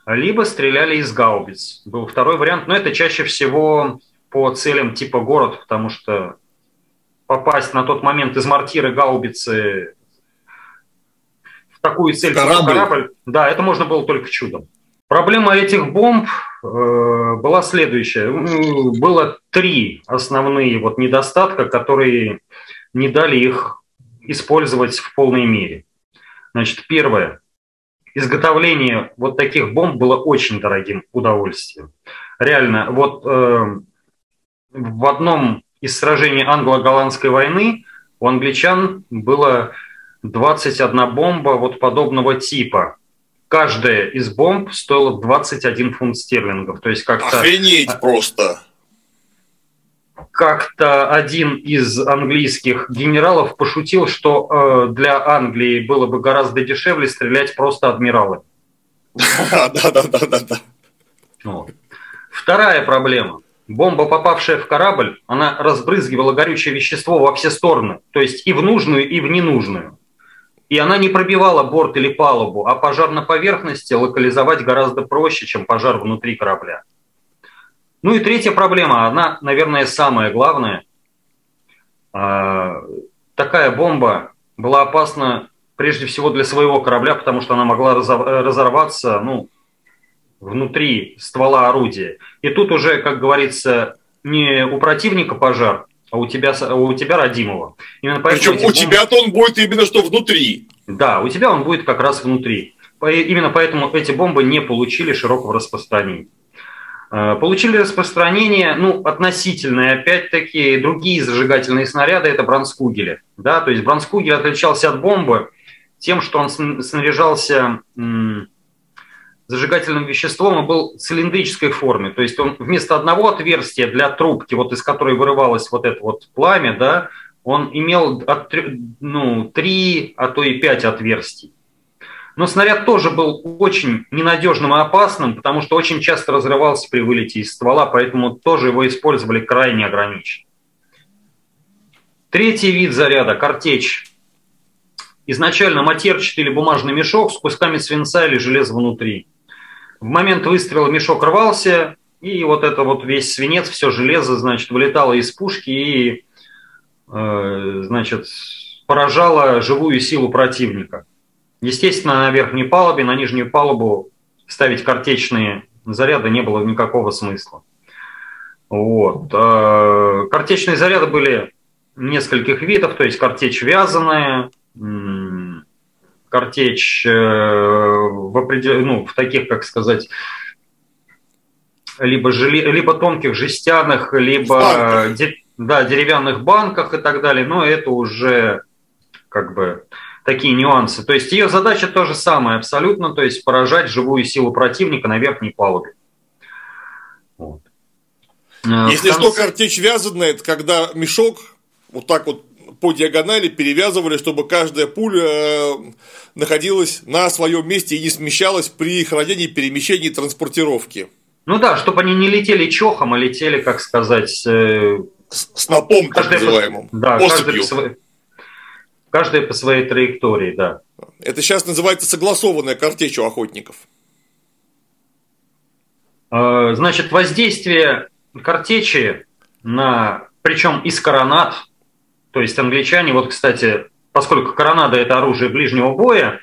либо стреляли из гаубиц. Был второй вариант, но это чаще всего по целям типа город, потому что... попасть на тот момент из мортиры гаубицы в такую цель, как корабль, да, это можно было только чудом. Проблема этих бомб была следующая. Было три основные недостатка, которые не дали их использовать в полной мере. Значит, первое. Изготовление таких бомб было очень дорогим удовольствием. Реально, в одном из сражений англо-голландской войны у англичан было 21 бомба подобного типа. Каждая из бомб стоила 21 фунт стерлингов. То есть как-то... Охренеть просто! Как-то один из английских генералов пошутил, что для Англии было бы гораздо дешевле стрелять просто адмиралы. Да. Вторая проблема. Бомба, попавшая в корабль, она разбрызгивала горючее вещество во все стороны. То есть и в нужную, и в ненужную. И она не пробивала борт или палубу, а пожар на поверхности локализовать гораздо проще, чем пожар внутри корабля. Ну и третья проблема, она, наверное, самая главная. Такая бомба была опасна прежде всего для своего корабля, потому что она могла разорваться внутри ствола орудия. И тут уже, как говорится, не у противника пожар, а у тебя родимого. Причем у тебя-то он будет именно что внутри. Да, у тебя он будет как раз внутри. Именно поэтому эти бомбы не получили широкого распространения. Получили распространение, относительное, опять-таки, другие зажигательные снаряды – это бранскугели. Да? То есть бранскугель отличался от бомбы тем, что он снаряжался зажигательным веществом и был в цилиндрической форме. То есть он вместо одного отверстия для трубки, из которой вырывалось пламя, да, он имел 3, а то и 5 отверстий. Но снаряд тоже был очень ненадежным и опасным, потому что очень часто разрывался при вылете из ствола, поэтому тоже его использовали крайне ограниченно. Третий вид заряда – картечь. Изначально матерчатый или бумажный мешок с кусками свинца или железа внутри. В момент выстрела мешок рвался, и весь свинец, все железо, вылетало из пушки и, поражало живую силу противника. Естественно, на верхней палубе, на нижнюю палубу ставить картечные заряды не было никакого смысла. Картечные заряды были нескольких видов, то есть картечь вязаная, картечь в таких, как сказать, либо тонких жестяных, либо деревянных банках и так далее, но это уже такие нюансы. То есть ее задача то же самое абсолютно, то есть поражать живую силу противника на верхней палубе. Если что, картечь вязаная, это когда мешок по диагонали перевязывали, чтобы каждая пуля находилась на своем месте и не смещалась при хранении, перемещении, транспортировке. Чтобы они не летели чохом, а летели, как сказать... Снопом, так называемым. Да, осыпью. Каждая по своей траектории, да. Это сейчас называется согласованная картечь у охотников. Воздействие картечи причем из коронад, то есть англичане, кстати, поскольку коронада – это оружие ближнего боя,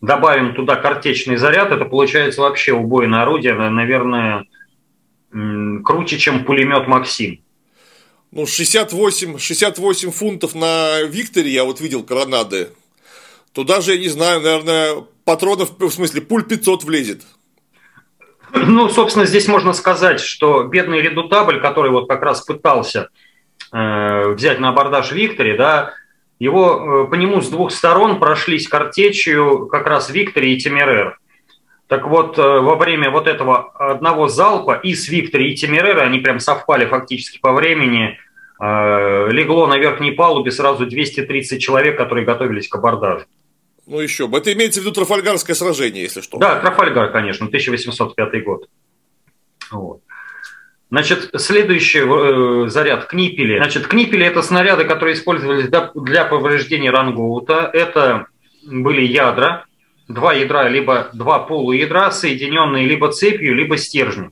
добавим туда картечный заряд, это получается вообще убойное орудие, наверное, круче, чем пулемет «Максим». 68 фунтов на Викторе, я видел коронады. Туда же, я не знаю, наверное, патронов, пуль 500 влезет. Собственно, здесь можно сказать, что бедный редутабль, который как раз пытался взять на абордаж Викторе, да, по нему с двух сторон прошлись картечью как раз Викторе и Тимирер. Так во время этого одного залпа и с Виктори, и Тимирера, они прям совпали фактически по времени, легло на верхней палубе сразу 230 человек, которые готовились к абордажу. Еще бы. Это имеется в виду Трафальгарское сражение, если что. Да, Трафальгар, конечно, 1805 год. Следующий заряд – книпели. Книпели – это снаряды, которые использовались для повреждения рангоута. Это были ядра. Два ядра, либо два полуядра, соединенные либо цепью, либо стержнем.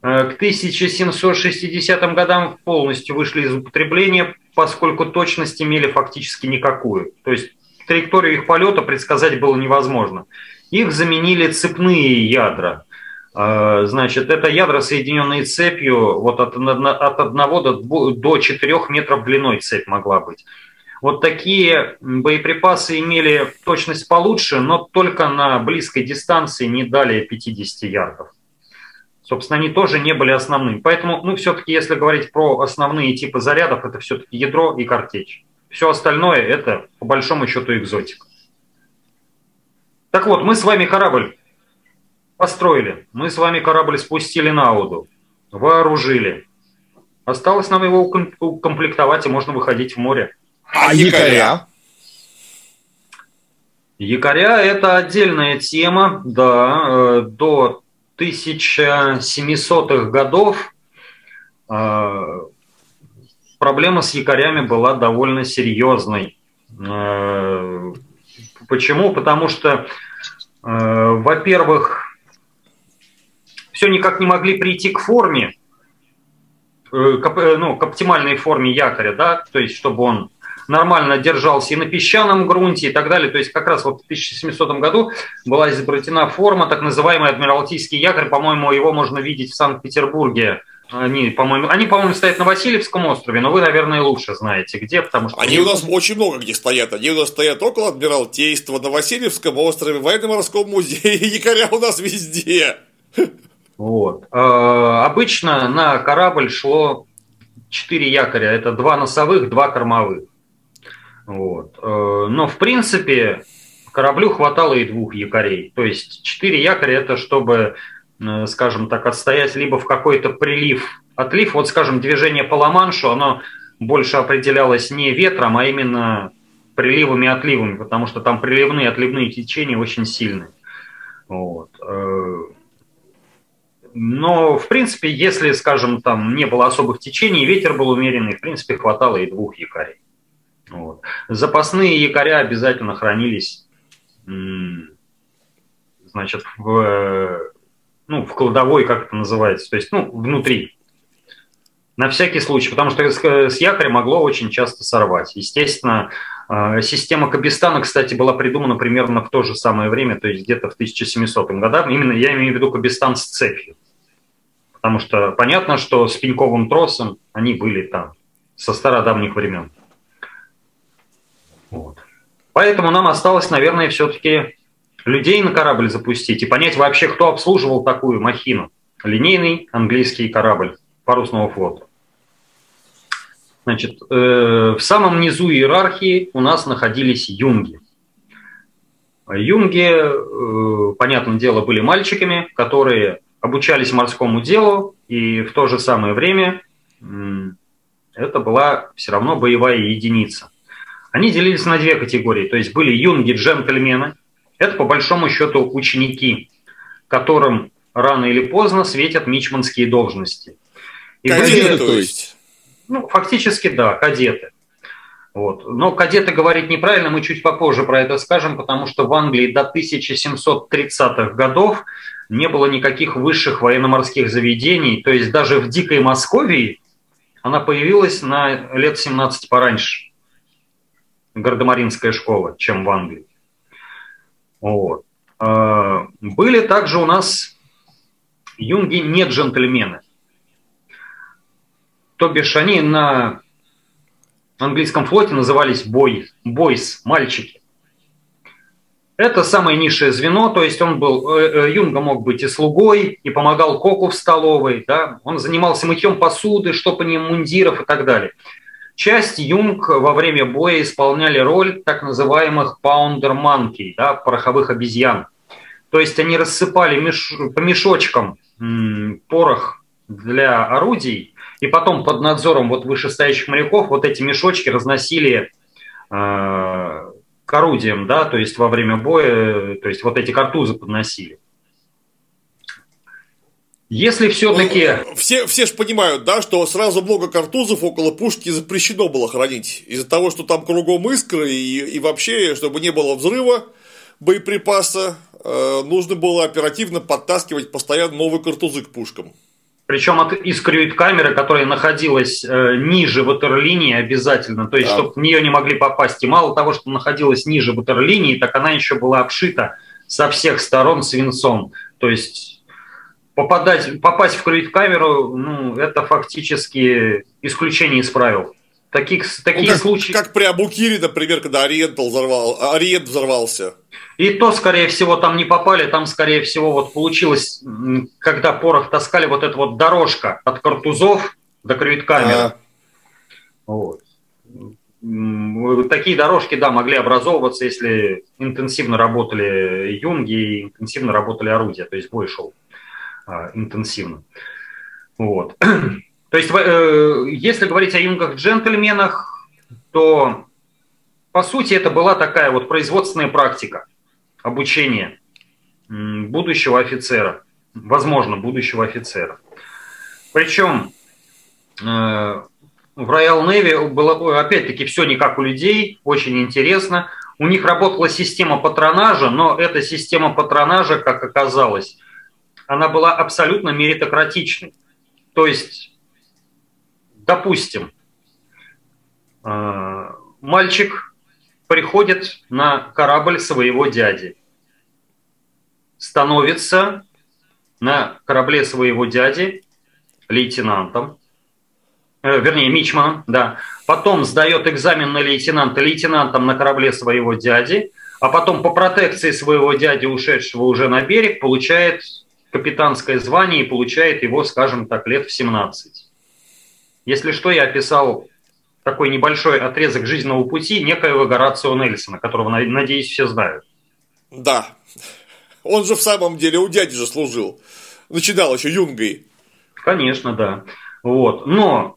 К 1760 годам полностью вышли из употребления, поскольку точность имели фактически никакую. То есть траекторию их полета предсказать было невозможно. Их заменили цепные ядра. Значит, это ядра, соединенные цепью, вот от 1 до 4 метров длиной цепь могла быть. Вот такие боеприпасы имели точность получше, но только на близкой дистанции, не далее 50 ярдов. Собственно, они тоже не были основными. Поэтому, все-таки, если говорить про основные типы зарядов, это все-таки ядро и картечь. Все остальное – это, по большому счету, экзотика. Так вот, мы с вами корабль построили, мы с вами корабль спустили на воду, вооружили. Осталось нам его укомплектовать, и можно выходить в море. А якоря? Якоря – это отдельная тема, да, до 1700-х годов проблема с якорями была довольно серьезной. Почему? Потому что, во-первых, все никак не могли прийти к форме, к оптимальной форме якоря, да, то есть чтобы он нормально держался и на песчаном грунте и так далее. То есть как раз вот в 1700 году была изобретена форма, так называемый адмиралтейский якорь. По-моему, его можно видеть в Санкт-Петербурге. Они, по-моему, стоят на Васильевском острове, но вы, наверное, лучше знаете, где, потому что... Они у нас очень много где стоят. Они у нас стоят около Адмиралтейства, на Васильевском острове, в военно-морском музее. Якоря у нас везде. Вот. Обычно на корабль шло 4 якоря. Это 2 носовых, 2 кормовых. Вот. Но, в принципе, кораблю хватало и 2 якорей. То есть 4 якоря – это чтобы... скажем так, отстоять либо в какой-то прилив, отлив. Вот, скажем, движение по Ла-Маншу, оно больше определялось не ветром, а именно приливами и отливами, потому что там приливные и отливные течения очень сильные. Вот. Но, в принципе, если, скажем, там не было особых течений, ветер был умеренный, в принципе, хватало и 2 якорей. Вот. Запасные якоря обязательно хранились, значит, в кладовой, как это называется, то есть, внутри, на всякий случай, потому что с якоря могло очень часто сорвать. Естественно, система Кабистана, кстати, была придумана примерно в то же самое время, то есть где-то в 1700 году, именно я имею в виду Кабистан с цепью, потому что понятно, что с пеньковым тросом они были там со стародавних времен. Вот. Поэтому нам осталось, наверное, все-таки... людей на корабль запустить и понять вообще, кто обслуживал такую махину. Линейный английский корабль парусного флота. Значит, в самом низу иерархии у нас находились юнги. Юнги, понятное дело, были мальчиками, которые обучались морскому делу, и в то же самое время это была все равно боевая единица. Они делились на 2 категории, то есть были юнги-джентльмены. Это, по большому счету, ученики, которым рано или поздно светят мичманские должности. И кадеты, были, то есть? Фактически, да, кадеты. Вот. Но кадеты говорить неправильно, мы чуть попозже про это скажем, потому что в Англии до 1730-х годов не было никаких высших военно-морских заведений. То есть даже в дикой Московии она появилась на лет 17 пораньше, гардемаринская школа, чем в Англии. Вот. Были также у нас юнги не джентльмены. То бишь они на английском флоте назывались бойс, мальчики. Это самое низшее звено, то есть он был, юнга мог быть и слугой, и помогал коку в столовой, да? Он занимался мытьем посуды, штопанием мундиров и так далее. Часть юнг во время боя исполняли роль так называемых паундер-манкей, да, пороховых обезьян. То есть они рассыпали по мешочкам порох для орудий, и потом под надзором вот вышестоящих моряков вот эти мешочки разносили к орудиям, да, то есть во время боя, то есть вот эти картузы подносили. Если все-таки... Все же понимают, да, что сразу много картузов около пушки запрещено было хранить. Из-за того, что там кругом искры, и вообще, чтобы не было взрыва боеприпаса, нужно было оперативно подтаскивать постоянно новые картузы к пушкам. Причем из крюит-камеры, которая находилась ниже ватерлинии обязательно, то есть чтобы в нее не могли попасть. И мало того, что находилась ниже ватерлинии, так она еще была обшита со всех сторон свинцом. То есть попасть в крюит-камеру, ну, это фактически исключение из правил. Такие как, случаи... Как при Абукире, например, когда Ориент взорвался. И то, скорее всего, там не попали, там, скорее всего, вот получилось, когда порох таскали, вот эта вот дорожка от картузов до крюит-камеры. Вот. Такие дорожки, да, могли образовываться, если интенсивно работали юнги и интенсивно работали орудия, то есть бой шел интенсивно. Вот. То есть, если говорить о юнгах-джентльменах, то, по сути, это была такая вот производственная практика обучения будущего офицера, возможно, будущего офицера. Причем в Royal Navy было, опять-таки, все не как у людей, очень интересно. У них работала система патронажа, но эта система патронажа, как оказалось, она была абсолютно меритократичной. То есть... Допустим, мальчик приходит на корабль своего дяди, становится на корабле своего дяди лейтенантом, вернее, мичманом, да, потом сдает экзамен на лейтенанта лейтенантом на корабле своего дяди, а потом по протекции своего дяди, ушедшего уже на берег, получает капитанское звание и получает его, скажем так, лет в 17. Если что, я описал такой небольшой отрезок жизненного пути некоего Горацио Нельсона, которого, надеюсь, все знают. Да. Он же в самом деле у дяди же служил. Начинал еще юнгой. Конечно, да. Вот. Но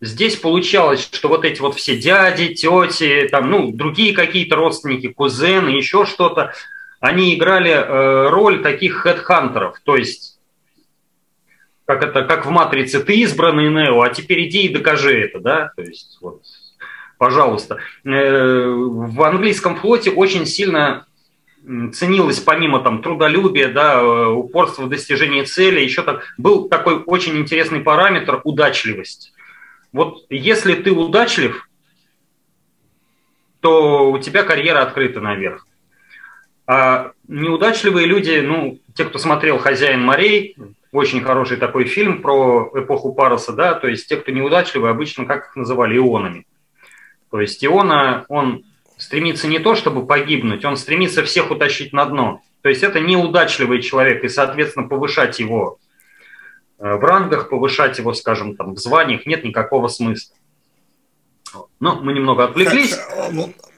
здесь получалось, что вот эти вот все дяди, тети, там, ну, другие какие-то родственники, кузены, еще что-то, они играли роль таких хедхантеров, то есть... Как в «Матрице», ты избранный, Нео, а теперь иди и докажи это, да, то есть, вот, пожалуйста. В английском флоте очень сильно ценилось, помимо там трудолюбия, да, упорства в достижении цели, еще так, был такой очень интересный параметр – удачливость. Вот если ты удачлив, то у тебя карьера открыта наверх. А неудачливые люди, ну, те, кто смотрел «Хозяин морей», очень хороший такой фильм про эпоху Пароса, да, то есть те, кто неудачливые, обычно, как их называли, ионами. То есть иона, он стремится не то, чтобы погибнуть, он стремится всех утащить на дно. То есть это неудачливый человек, и, соответственно, повышать его в рангах, повышать его, скажем, там, в званиях нет никакого смысла. Ну, мы немного отвлеклись.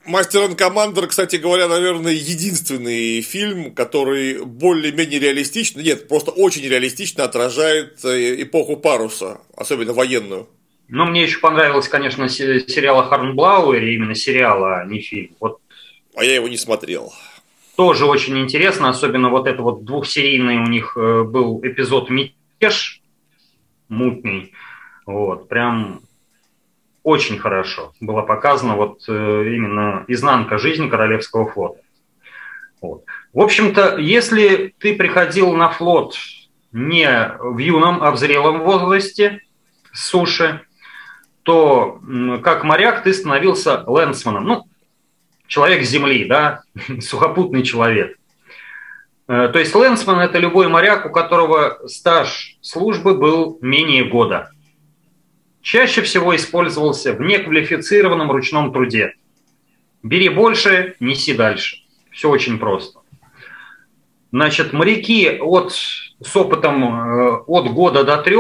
«Мастер и командер», кстати говоря, наверное, единственный фильм, который более-менее реалистично, нет, просто очень реалистично отражает эпоху Паруса, особенно военную. Ну, мне еще понравилось, конечно, сериал о Хорнблауэре, именно сериал, а не фильм. Вот. А я его не смотрел. Тоже очень интересно, особенно вот это вот двухсерийный у них был эпизод «Мятеж», мутный, вот, прям... Очень хорошо была показана вот именно изнанка жизни Королевского флота. Вот. В общем-то, если ты приходил на флот не в юном, а в зрелом возрасте с суши, то как моряк ты становился лэнсманом. Ну, человек с земли, да, сухопутный человек. То есть лэнсман – это любой моряк, у которого стаж службы был менее года. Чаще всего использовался в неквалифицированном ручном труде. Бери больше, неси дальше. Все очень просто. Значит, моряки с опытом от года до 3,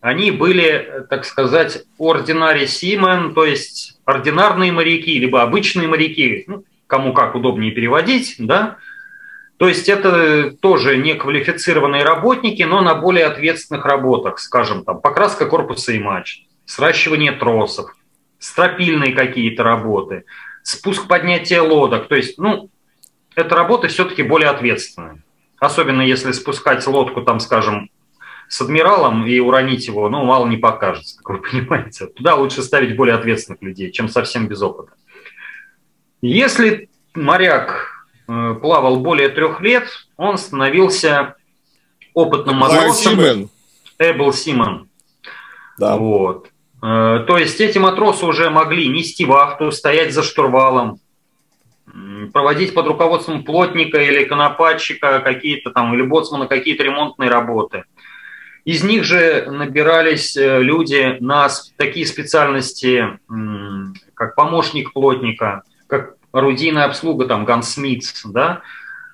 они были, так сказать, ordinary seamen, то есть ординарные моряки, либо обычные моряки, ну, кому как удобнее переводить, да. То есть это тоже неквалифицированные работники, но на более ответственных работах, скажем, там, покраска корпуса и мачт, сращивание тросов, стропильные какие-то работы, спуск поднятия лодок. То есть, ну, это работы все-таки более ответственные. Особенно если спускать лодку, там, скажем, с адмиралом и уронить его, ну, мало не покажется, как вы понимаете. Туда лучше ставить более ответственных людей, чем совсем без опыта. Если моряк... плавал более 3 лет, он становился опытным матросом. Эбл Симон. Да. Вот. То есть эти матросы уже могли нести вахту, стоять за штурвалом, проводить под руководством плотника или конопатчика какие-то там, или боцмана какие-то ремонтные работы. Из них же набирались люди на такие специальности, как помощник плотника, как орудийная обслуга, там, гансмит, да,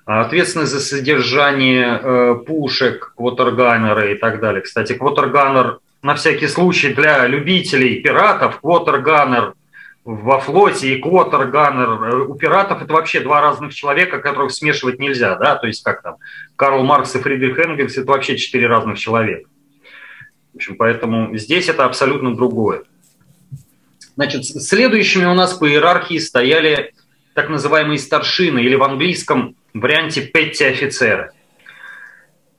ответственность за содержание пушек, квотерганеры и так далее. Кстати, квотерганер, на всякий случай для любителей пиратов, квотерганер во флоте и квотерганер у пиратов — это вообще два разных человека, которых смешивать нельзя, да, то есть как там Карл Маркс и Фридрих Энгельс — это вообще четыре разных человека. В общем, поэтому здесь это абсолютно другое. Значит, следующими у нас по иерархии стояли так называемые старшины, или в английском варианте петти-офицеры.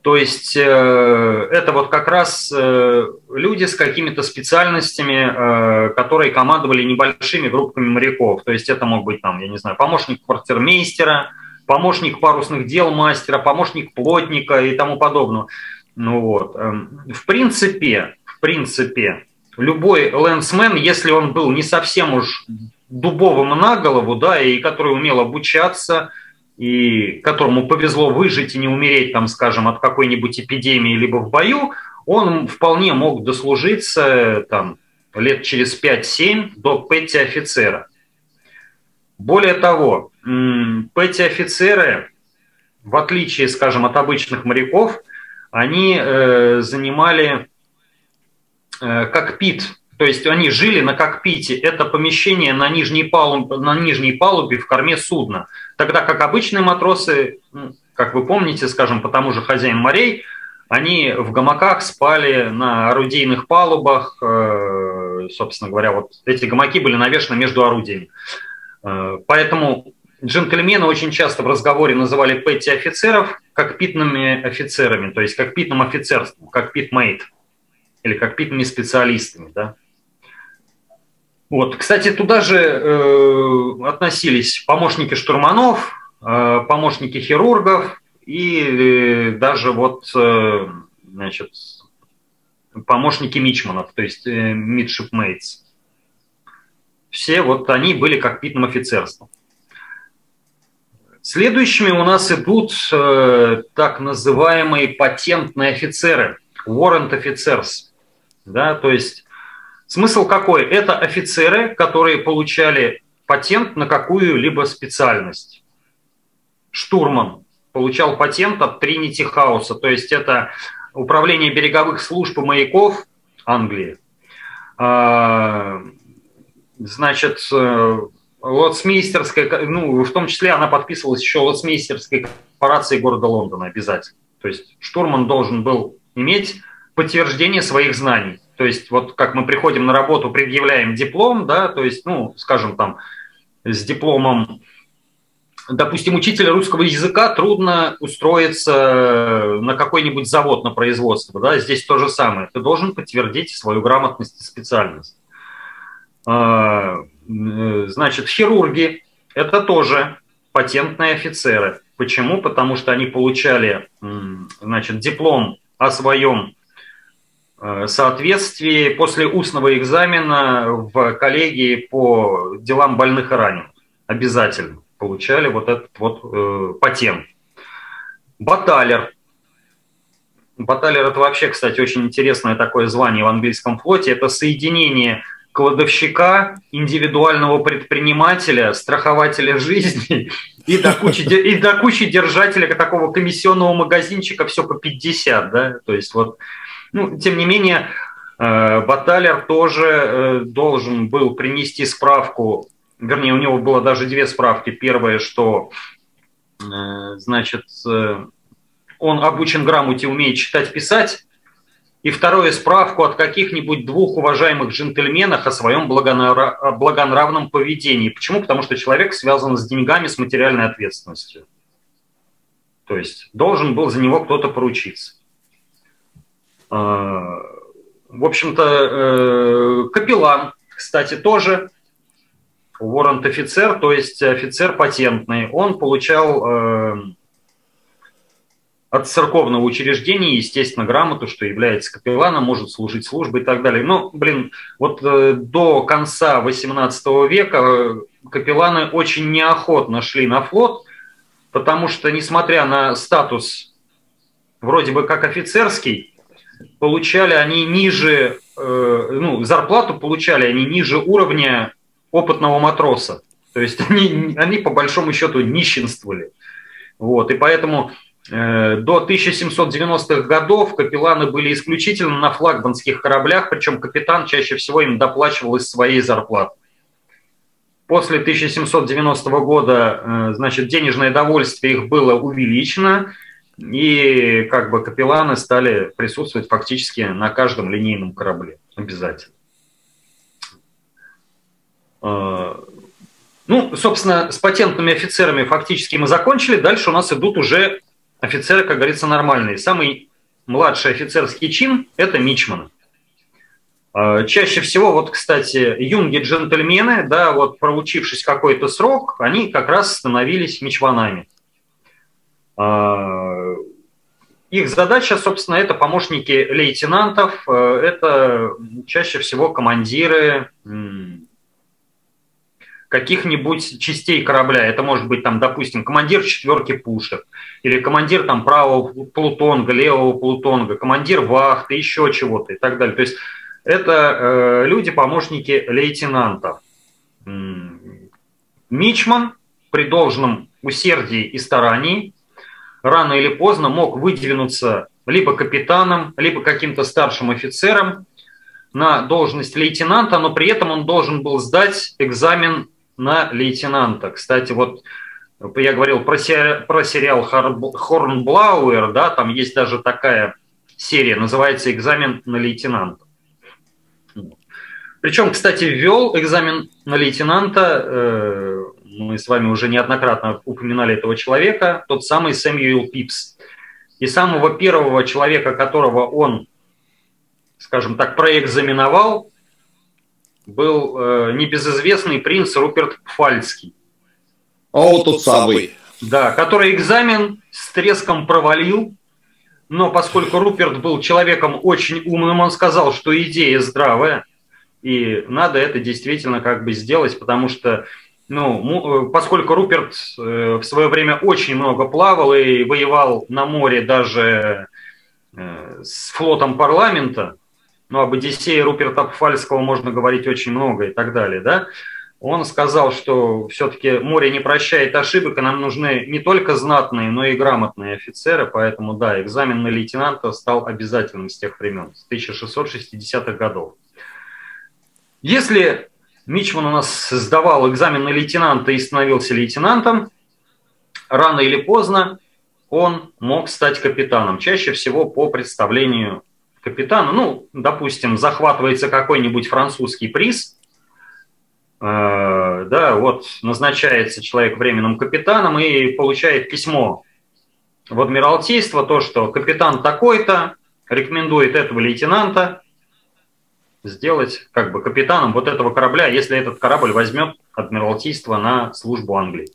То есть это вот как раз люди с какими-то специальностями, которые командовали небольшими группами моряков. То есть это мог быть, там, я не знаю, помощник квартирмейстера, помощник парусных дел мастера, помощник плотника и тому подобное. Ну, вот. В принципе, любой лэнсмен, если он был не совсем уж дубовым на голову, да, и который умел обучаться, и которому повезло выжить и не умереть, там, скажем, от какой-нибудь эпидемии либо в бою, он вполне мог дослужиться там, лет через 5-7 до петти-офицера. Более того, петти-офицеры, в отличие, скажем, от обычных моряков, они занимали кокпит. То есть они жили на кокпите, это помещение на нижней палубе в корме судна. Тогда как обычные матросы, как вы помните, скажем, по тому же «Хозяин морей», они в гамаках спали на орудийных палубах, собственно говоря, вот эти гамаки были навешаны между орудиями. Поэтому джентльмены очень часто в разговоре называли петти-офицеров кокпитными офицерами, то есть кокпитным офицерством, кокпит-мейт или кокпитными специалистами, да. Вот. Кстати, туда же относились помощники штурманов, помощники хирургов и даже вот, значит, помощники мичманов, то есть midshipmates. Все вот они были кокпитным офицерством. Следующими у нас идут так называемые патентные офицеры, warrant officers, да, то есть смысл какой? Это офицеры, которые получали патент на какую-либо специальность. Штурман получал патент от Тринити Хауса, то есть это управление береговых служб и маяков Англии. Значит, лоцмейстерская, ну, в том числе она подписывалась еще лоцмейстерской корпорацией города Лондона обязательно. То есть штурман должен был иметь подтверждение своих знаний. То есть вот как мы приходим на работу, предъявляем диплом, да, то есть, ну, скажем, там, с дипломом, допустим, учителя русского языка трудно устроиться на какой-нибудь завод, на производство, да, здесь то же самое. Ты должен подтвердить свою грамотность и специальность. Значит, хирурги – это тоже патентные офицеры. Почему? Потому что они получали, значит, диплом о своем соответствии после устного экзамена в коллегии по делам больных и раненых. Обязательно получали вот этот вот патент. Баталер. Баталер – это вообще, кстати, очень интересное такое звание в английском флоте. Это соединение кладовщика, индивидуального предпринимателя, страхователя жизни и до кучи держателя такого комиссионного магазинчика все по 50, да, то есть вот. Ну, тем не менее, баталер тоже должен был принести справку, вернее, у него было даже две справки. Первая, что, значит, он обучен грамоте, умеет читать, писать. И второе, справку от каких-нибудь двух уважаемых джентльменов о своем благонравном поведении. Почему? Потому что человек связан с деньгами, с материальной ответственностью. То есть должен был за него кто-то поручиться. В общем-то, капеллан, кстати, тоже warrant-офицер, то есть офицер патентный. Он получал от церковного учреждения, естественно, грамоту, что является капелланом, может служить службой и так далее. Но, вот до конца XVIII века капелланы очень неохотно шли на флот, потому что, несмотря на статус вроде бы как офицерский, получали они ниже, зарплату получали они ниже уровня опытного матроса. То есть они по большому счету нищенствовали. Вот, и поэтому до 1790-х годов капелланы были исключительно на флагманских кораблях, причем капитан чаще всего им доплачивал из своей зарплаты. После 1790 года, денежное довольствие их было увеличено, и капелланы стали присутствовать фактически на каждом линейном корабле обязательно. Собственно, с патентными офицерами фактически мы закончили. Дальше у нас идут уже офицеры, как говорится, нормальные. Самый младший офицерский чин – это мичманы. Чаще всего, кстати, юнги-джентльмены, проучившись какой-то срок, они как раз становились мичманами. Их задача, собственно, это помощники лейтенантов, это чаще всего командиры каких-нибудь частей корабля. Это может быть, командир четверки пушек, или командир правого плутонга, левого плутонга, командир вахты, еще чего-то и так далее. То есть это люди-помощники лейтенанта. Мичман при должном усердии и старании рано или поздно мог выдвинуться либо капитаном, либо каким-то старшим офицером на должность лейтенанта, но при этом он должен был сдать экзамен на лейтенанта. Кстати, я говорил про сериал «Хорнблауэр», там есть даже такая серия, называется «Экзамен на лейтенанта». Причем, кстати, ввел экзамен на лейтенанта, мы с вами уже неоднократно упоминали этого человека, тот самый Сэмюэл Пипс. И самого первого человека, которого он, проэкзаменовал, был небезызвестный принц Руперт Пфальцкий. Тот самый. Да, который экзамен с треском провалил, но поскольку Руперт был человеком очень умным, он сказал, что идея здравая, и надо это действительно сделать, потому что, поскольку Руперт в свое время очень много плавал и воевал на море даже с флотом парламента, об Одиссее Руперта Пфальцкого можно говорить очень много и так далее, он сказал, что все-таки море не прощает ошибок, и нам нужны не только знатные, но и грамотные офицеры, поэтому, экзамен на лейтенанта стал обязательным с тех времен, с 1660-х годов. Если мичман у нас сдавал экзамен на лейтенанта и становился лейтенантом, рано или поздно он мог стать капитаном. Чаще всего по представлению капитана. Допустим, захватывается какой-нибудь французский приз, назначается человек временным капитаном и получает письмо в Адмиралтейство, то, что капитан такой-то рекомендует этого лейтенанта сделать капитаном этого корабля, если этот корабль возьмет Адмиралтейство на службу Англии.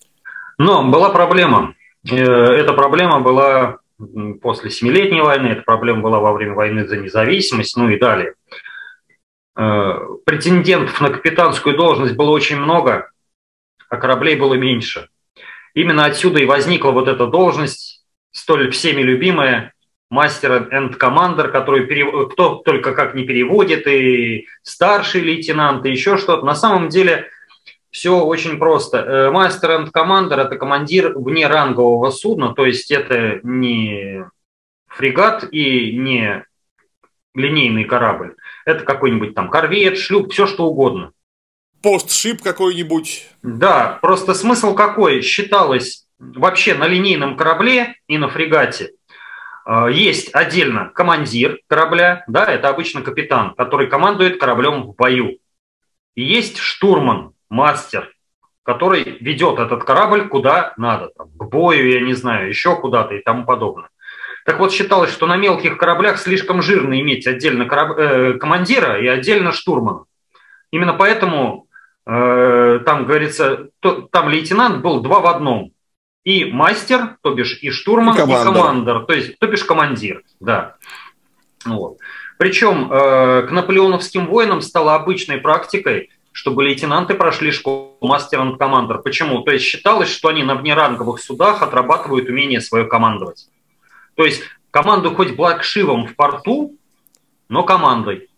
Но была проблема. Эта проблема была после Семилетней войны, эта проблема была во время войны за независимость, и далее. Претендентов на капитанскую должность было очень много, а кораблей было меньше. Именно отсюда и возникла эта должность, столь всеми любимая, мастер энд командер, который кто только как не переводит, и старший лейтенант, и еще что-то. На самом деле все очень просто. Мастер энд командер – это командир внерангового судна, то есть это не фрегат и не линейный корабль. Это какой-нибудь корвет, шлюп, все что угодно. Постшип какой-нибудь. Да, просто смысл какой? Считалось вообще на линейном корабле и на фрегате. Есть отдельно командир корабля, это обычно капитан, который командует кораблем в бою. И есть штурман, мастер, который ведет этот корабль куда надо, к бою, еще куда-то и тому подобное. Так вот, считалось, что на мелких кораблях слишком жирно иметь отдельно командира и отдельно штурмана. Именно поэтому, там лейтенант был два в одном. и мастер, то бишь и штурман, и командор, то есть, то бишь командир, да. Вот. Причем к наполеоновским войнам стало обычной практикой, чтобы лейтенанты прошли школу мастер-командор. Почему? То есть считалось, что они на внеранговых судах отрабатывают умение свое командовать. То есть команду хоть блэкшивом в порту, но командой.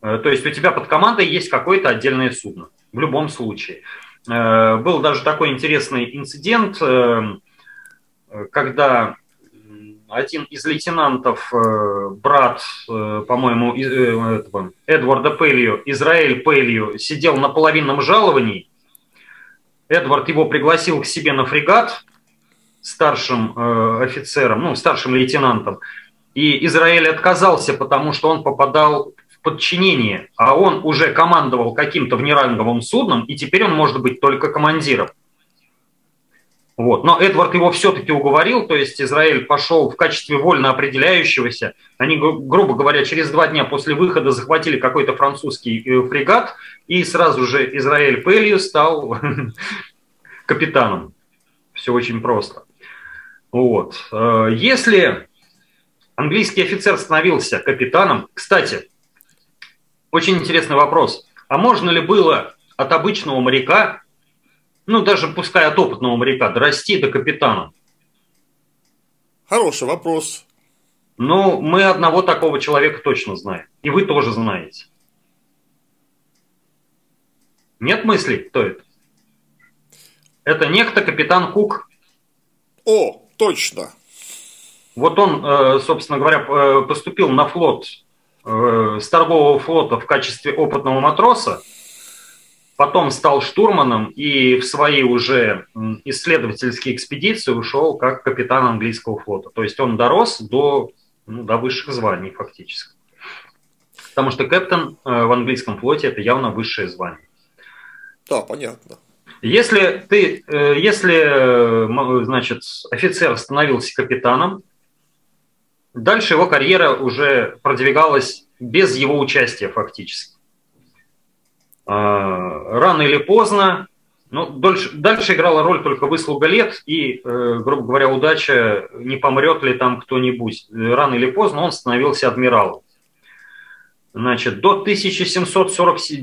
То есть у тебя под командой есть какое-то отдельное судно. В любом случае. Был даже такой интересный инцидент, когда один из лейтенантов, брат, по-моему, Эдварда Пелью, Израиль Пелью, сидел на половинном жаловании. Эдвард его пригласил к себе на фрегат старшим офицером, ну, старшим лейтенантом. И Израиль отказался, потому что он попадал в подчинение, а он уже командовал каким-то внеранговым судном, и теперь он может быть только командиром. Вот. Но Эдвард его все-таки уговорил, то есть Израиль пошел в качестве вольно определяющегося. Они, грубо говоря, через 2 дня после выхода захватили какой-то французский фрегат, и сразу же Израиль Пелью стал капитаном. Все очень просто. Вот. Если английский офицер становился капитаном, кстати, очень интересный вопрос. А можно ли было от обычного моряка, ну, даже пускай от опытного моряка, дорасти до капитана? Хороший вопрос. Ну, мы одного такого человека точно знаем. И вы тоже знаете. Нет мыслей, кто это? Это некто капитан Кук. О, точно. Вот он, собственно говоря, поступил на флот с торгового флота в качестве опытного матроса. Потом стал штурманом и в свои уже исследовательские экспедиции ушел как капитан английского флота. То есть он дорос до, ну, до высших званий фактически. Потому что капитан в английском флоте – это явно высшее звание. Да, понятно. Если, если офицер становился капитаном, дальше его карьера уже продвигалась без его участия фактически. Рано или поздно, но дальше играла роль только выслуга лет и, грубо говоря, удача, не помрет ли там кто-нибудь. Рано или поздно он становился адмиралом. Значит, до 1749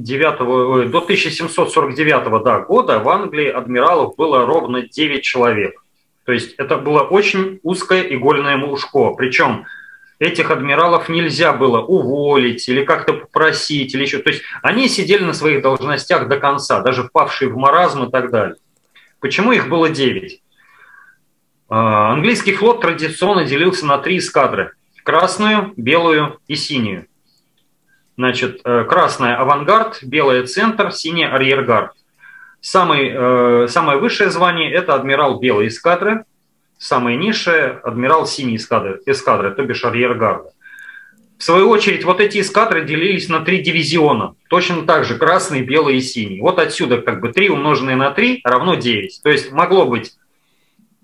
года в Англии адмиралов было ровно 9 человек. То есть это было очень узкое игольное ушко. Причем этих адмиралов нельзя было уволить или как-то попросить, или еще. То есть они сидели на своих должностях до конца, даже впавшие в маразм и так далее. Почему их было 9? Английский флот традиционно делился на 3 эскадры: красную, белую и синюю. Значит, красная — авангард, белая — центр, синяя — арьергард. Самое высшее звание — это адмирал белой эскадры. Самое низшее — адмирал синей эскадры, то бишь арьергарда. В свою очередь, вот эти эскадры делились на 3 дивизиона. Точно так же красный, белый и синий. Вот отсюда как бы 3 умноженное на 3 равно 9. То есть могло быть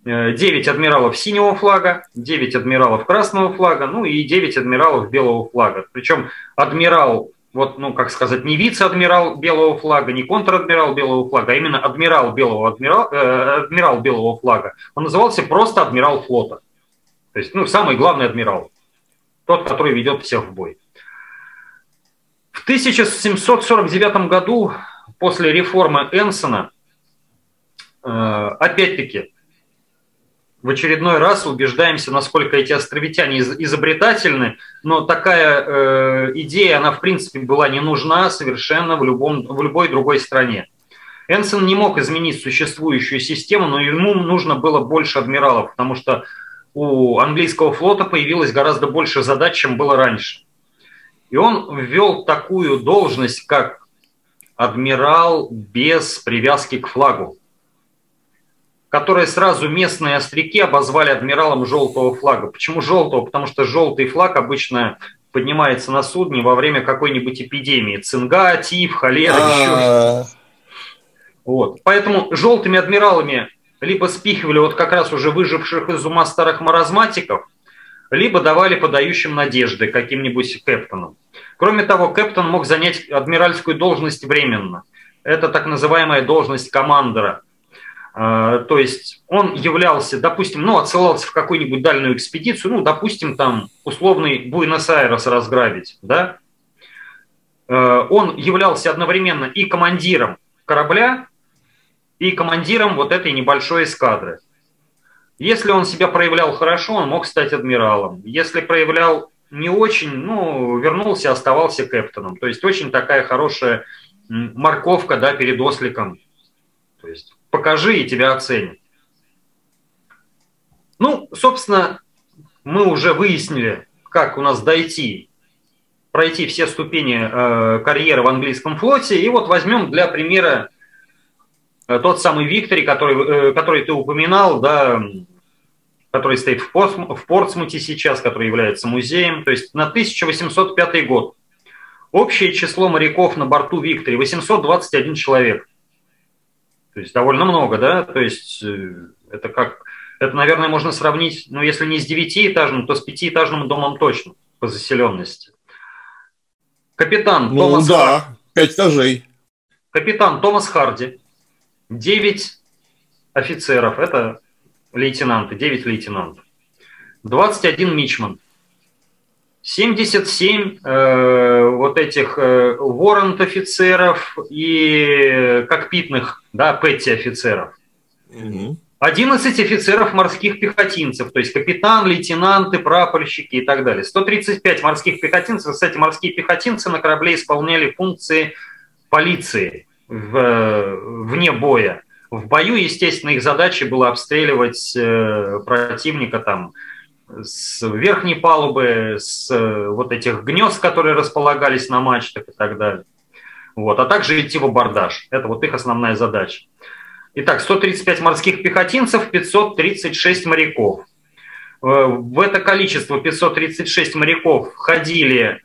9 адмиралов синего флага, 9 адмиралов красного флага, ну и 9 адмиралов белого флага. Причем адмирал, вот, ну как сказать, не вице-адмирал белого флага, не контр-адмирал белого флага, а именно адмирал белого флага. Он назывался просто адмирал флота. То есть, ну, самый главный адмирал. Тот, который ведет всех в бой. В 1749 году, после реформы Энсона, опять-таки, в очередной раз убеждаемся, насколько эти островитяне изобретательны, но такая идея, она в принципе была не нужна совершенно в любой другой стране. Энсон не мог изменить существующую систему, но ему нужно было больше адмиралов, потому что у английского флота появилось гораздо больше задач, чем было раньше. И он ввел такую должность, как адмирал без привязки к флагу, которые сразу местные остряки обозвали адмиралом желтого флага. Почему желтого? Потому что желтый флаг обычно поднимается на судне во время какой-нибудь эпидемии. Цинга, тиф, холера, еще что-то. Вот. Поэтому желтыми адмиралами либо спихивали вот как раз уже выживших из ума старых маразматиков, либо давали подающим надежды каким-нибудь кэптанам. Кроме того, кэптан мог занять адмиральскую должность временно. Это так называемая должность командора. То есть он являлся, допустим, отсылался в какую-нибудь дальнюю экспедицию, допустим, там условный Буэнос-Айрес разграбить, да? Он являлся одновременно и командиром корабля, и командиром вот этой небольшой эскадры. Если он себя проявлял хорошо, он мог стать адмиралом. Если проявлял не очень, вернулся, оставался кэптаном. То есть очень такая хорошая морковка, да, перед осликом. То есть покажи, и тебя оценят. Собственно, мы уже выяснили, как у нас пройти все ступени карьеры в английском флоте. И вот возьмем для примера тот самый Виктори, который ты упоминал, да, который стоит в Портсмуте сейчас, который является музеем. То есть на 1805 год общее число моряков на борту Виктори 821 человек. То есть довольно много, да? То есть это, наверное, можно сравнить, если не с 9-этажным, то с 5-этажным домом точно по заселенности. Капитан Томас Харди. 5 этажей. Капитан Томас Харди. 9 офицеров, это лейтенанты, 9 лейтенантов. 21 мичман. 77 воррент-офицеров и кокпитных, да, петти-офицеров. 11 офицеров морских пехотинцев, то есть капитан, лейтенанты, прапорщики и так далее. 135 морских пехотинцев. Кстати, морские пехотинцы на корабле исполняли функции полиции вне боя. В бою, естественно, их задачей было обстреливать противника там с верхней палубы, с вот этих гнезд, которые располагались на мачтах и так далее. Вот. А также идти в абордаж. Это вот их основная задача. Итак, 135 морских пехотинцев, 536 моряков. В это количество 536 моряков входили,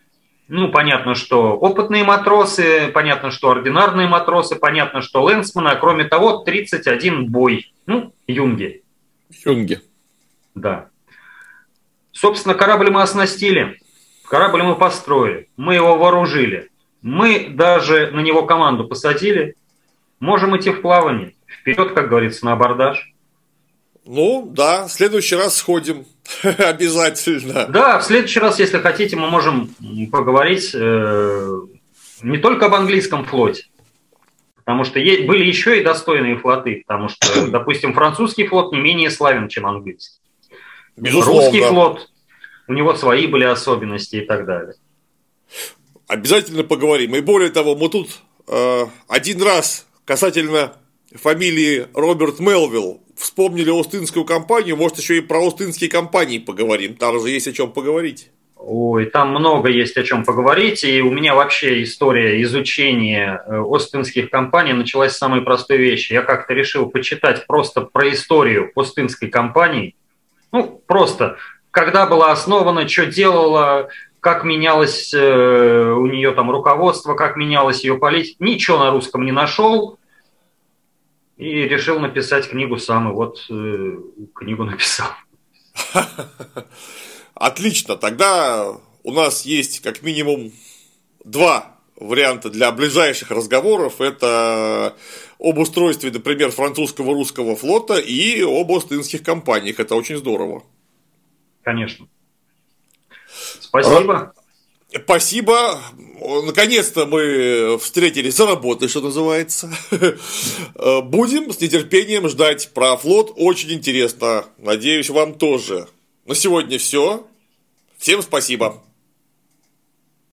понятно, что опытные матросы, понятно, что ординарные матросы, понятно, что лэнсмены, а кроме того 31 бой, юнги. Юнги. Да. Собственно, корабль мы оснастили, корабль мы построили, мы его вооружили, мы даже на него команду посадили, можем идти в плавание, вперед, как говорится, на абордаж. В следующий раз сходим, обязательно. Да, в следующий раз, если хотите, мы можем поговорить не только об английском флоте, потому что были еще и достойные флоты, потому что, допустим, французский флот не менее славен, чем английский. Безусловно. Русский флот, у него свои были особенности и так далее. Обязательно поговорим. И более того, мы тут один раз касательно фамилии Роберт Мелвилл вспомнили Ост-Индскую компанию, может, еще и про Ост-Индские компании поговорим, там же есть о чем поговорить. Ой, там много есть о чем поговорить, и у меня вообще история изучения Ост-Индских компаний началась с самой простой вещи. Я как-то решил почитать просто про историю Ост-Индской компании. Просто, когда была основана, что делала, как менялось у нее там руководство, как менялась ее политика. Ничего на русском не нашел и решил написать книгу сам, и книгу написал. Отлично, тогда у нас есть как минимум 2 варианта для ближайших разговоров. Это об устройстве, например, французского русского флота и об Ост-Индских компаниях. Это очень здорово. Конечно. Спасибо. Спасибо. Наконец-то мы встретились за работой, что называется. Будем с нетерпением ждать про флот. Очень интересно. Надеюсь, вам тоже. На сегодня все. Всем спасибо.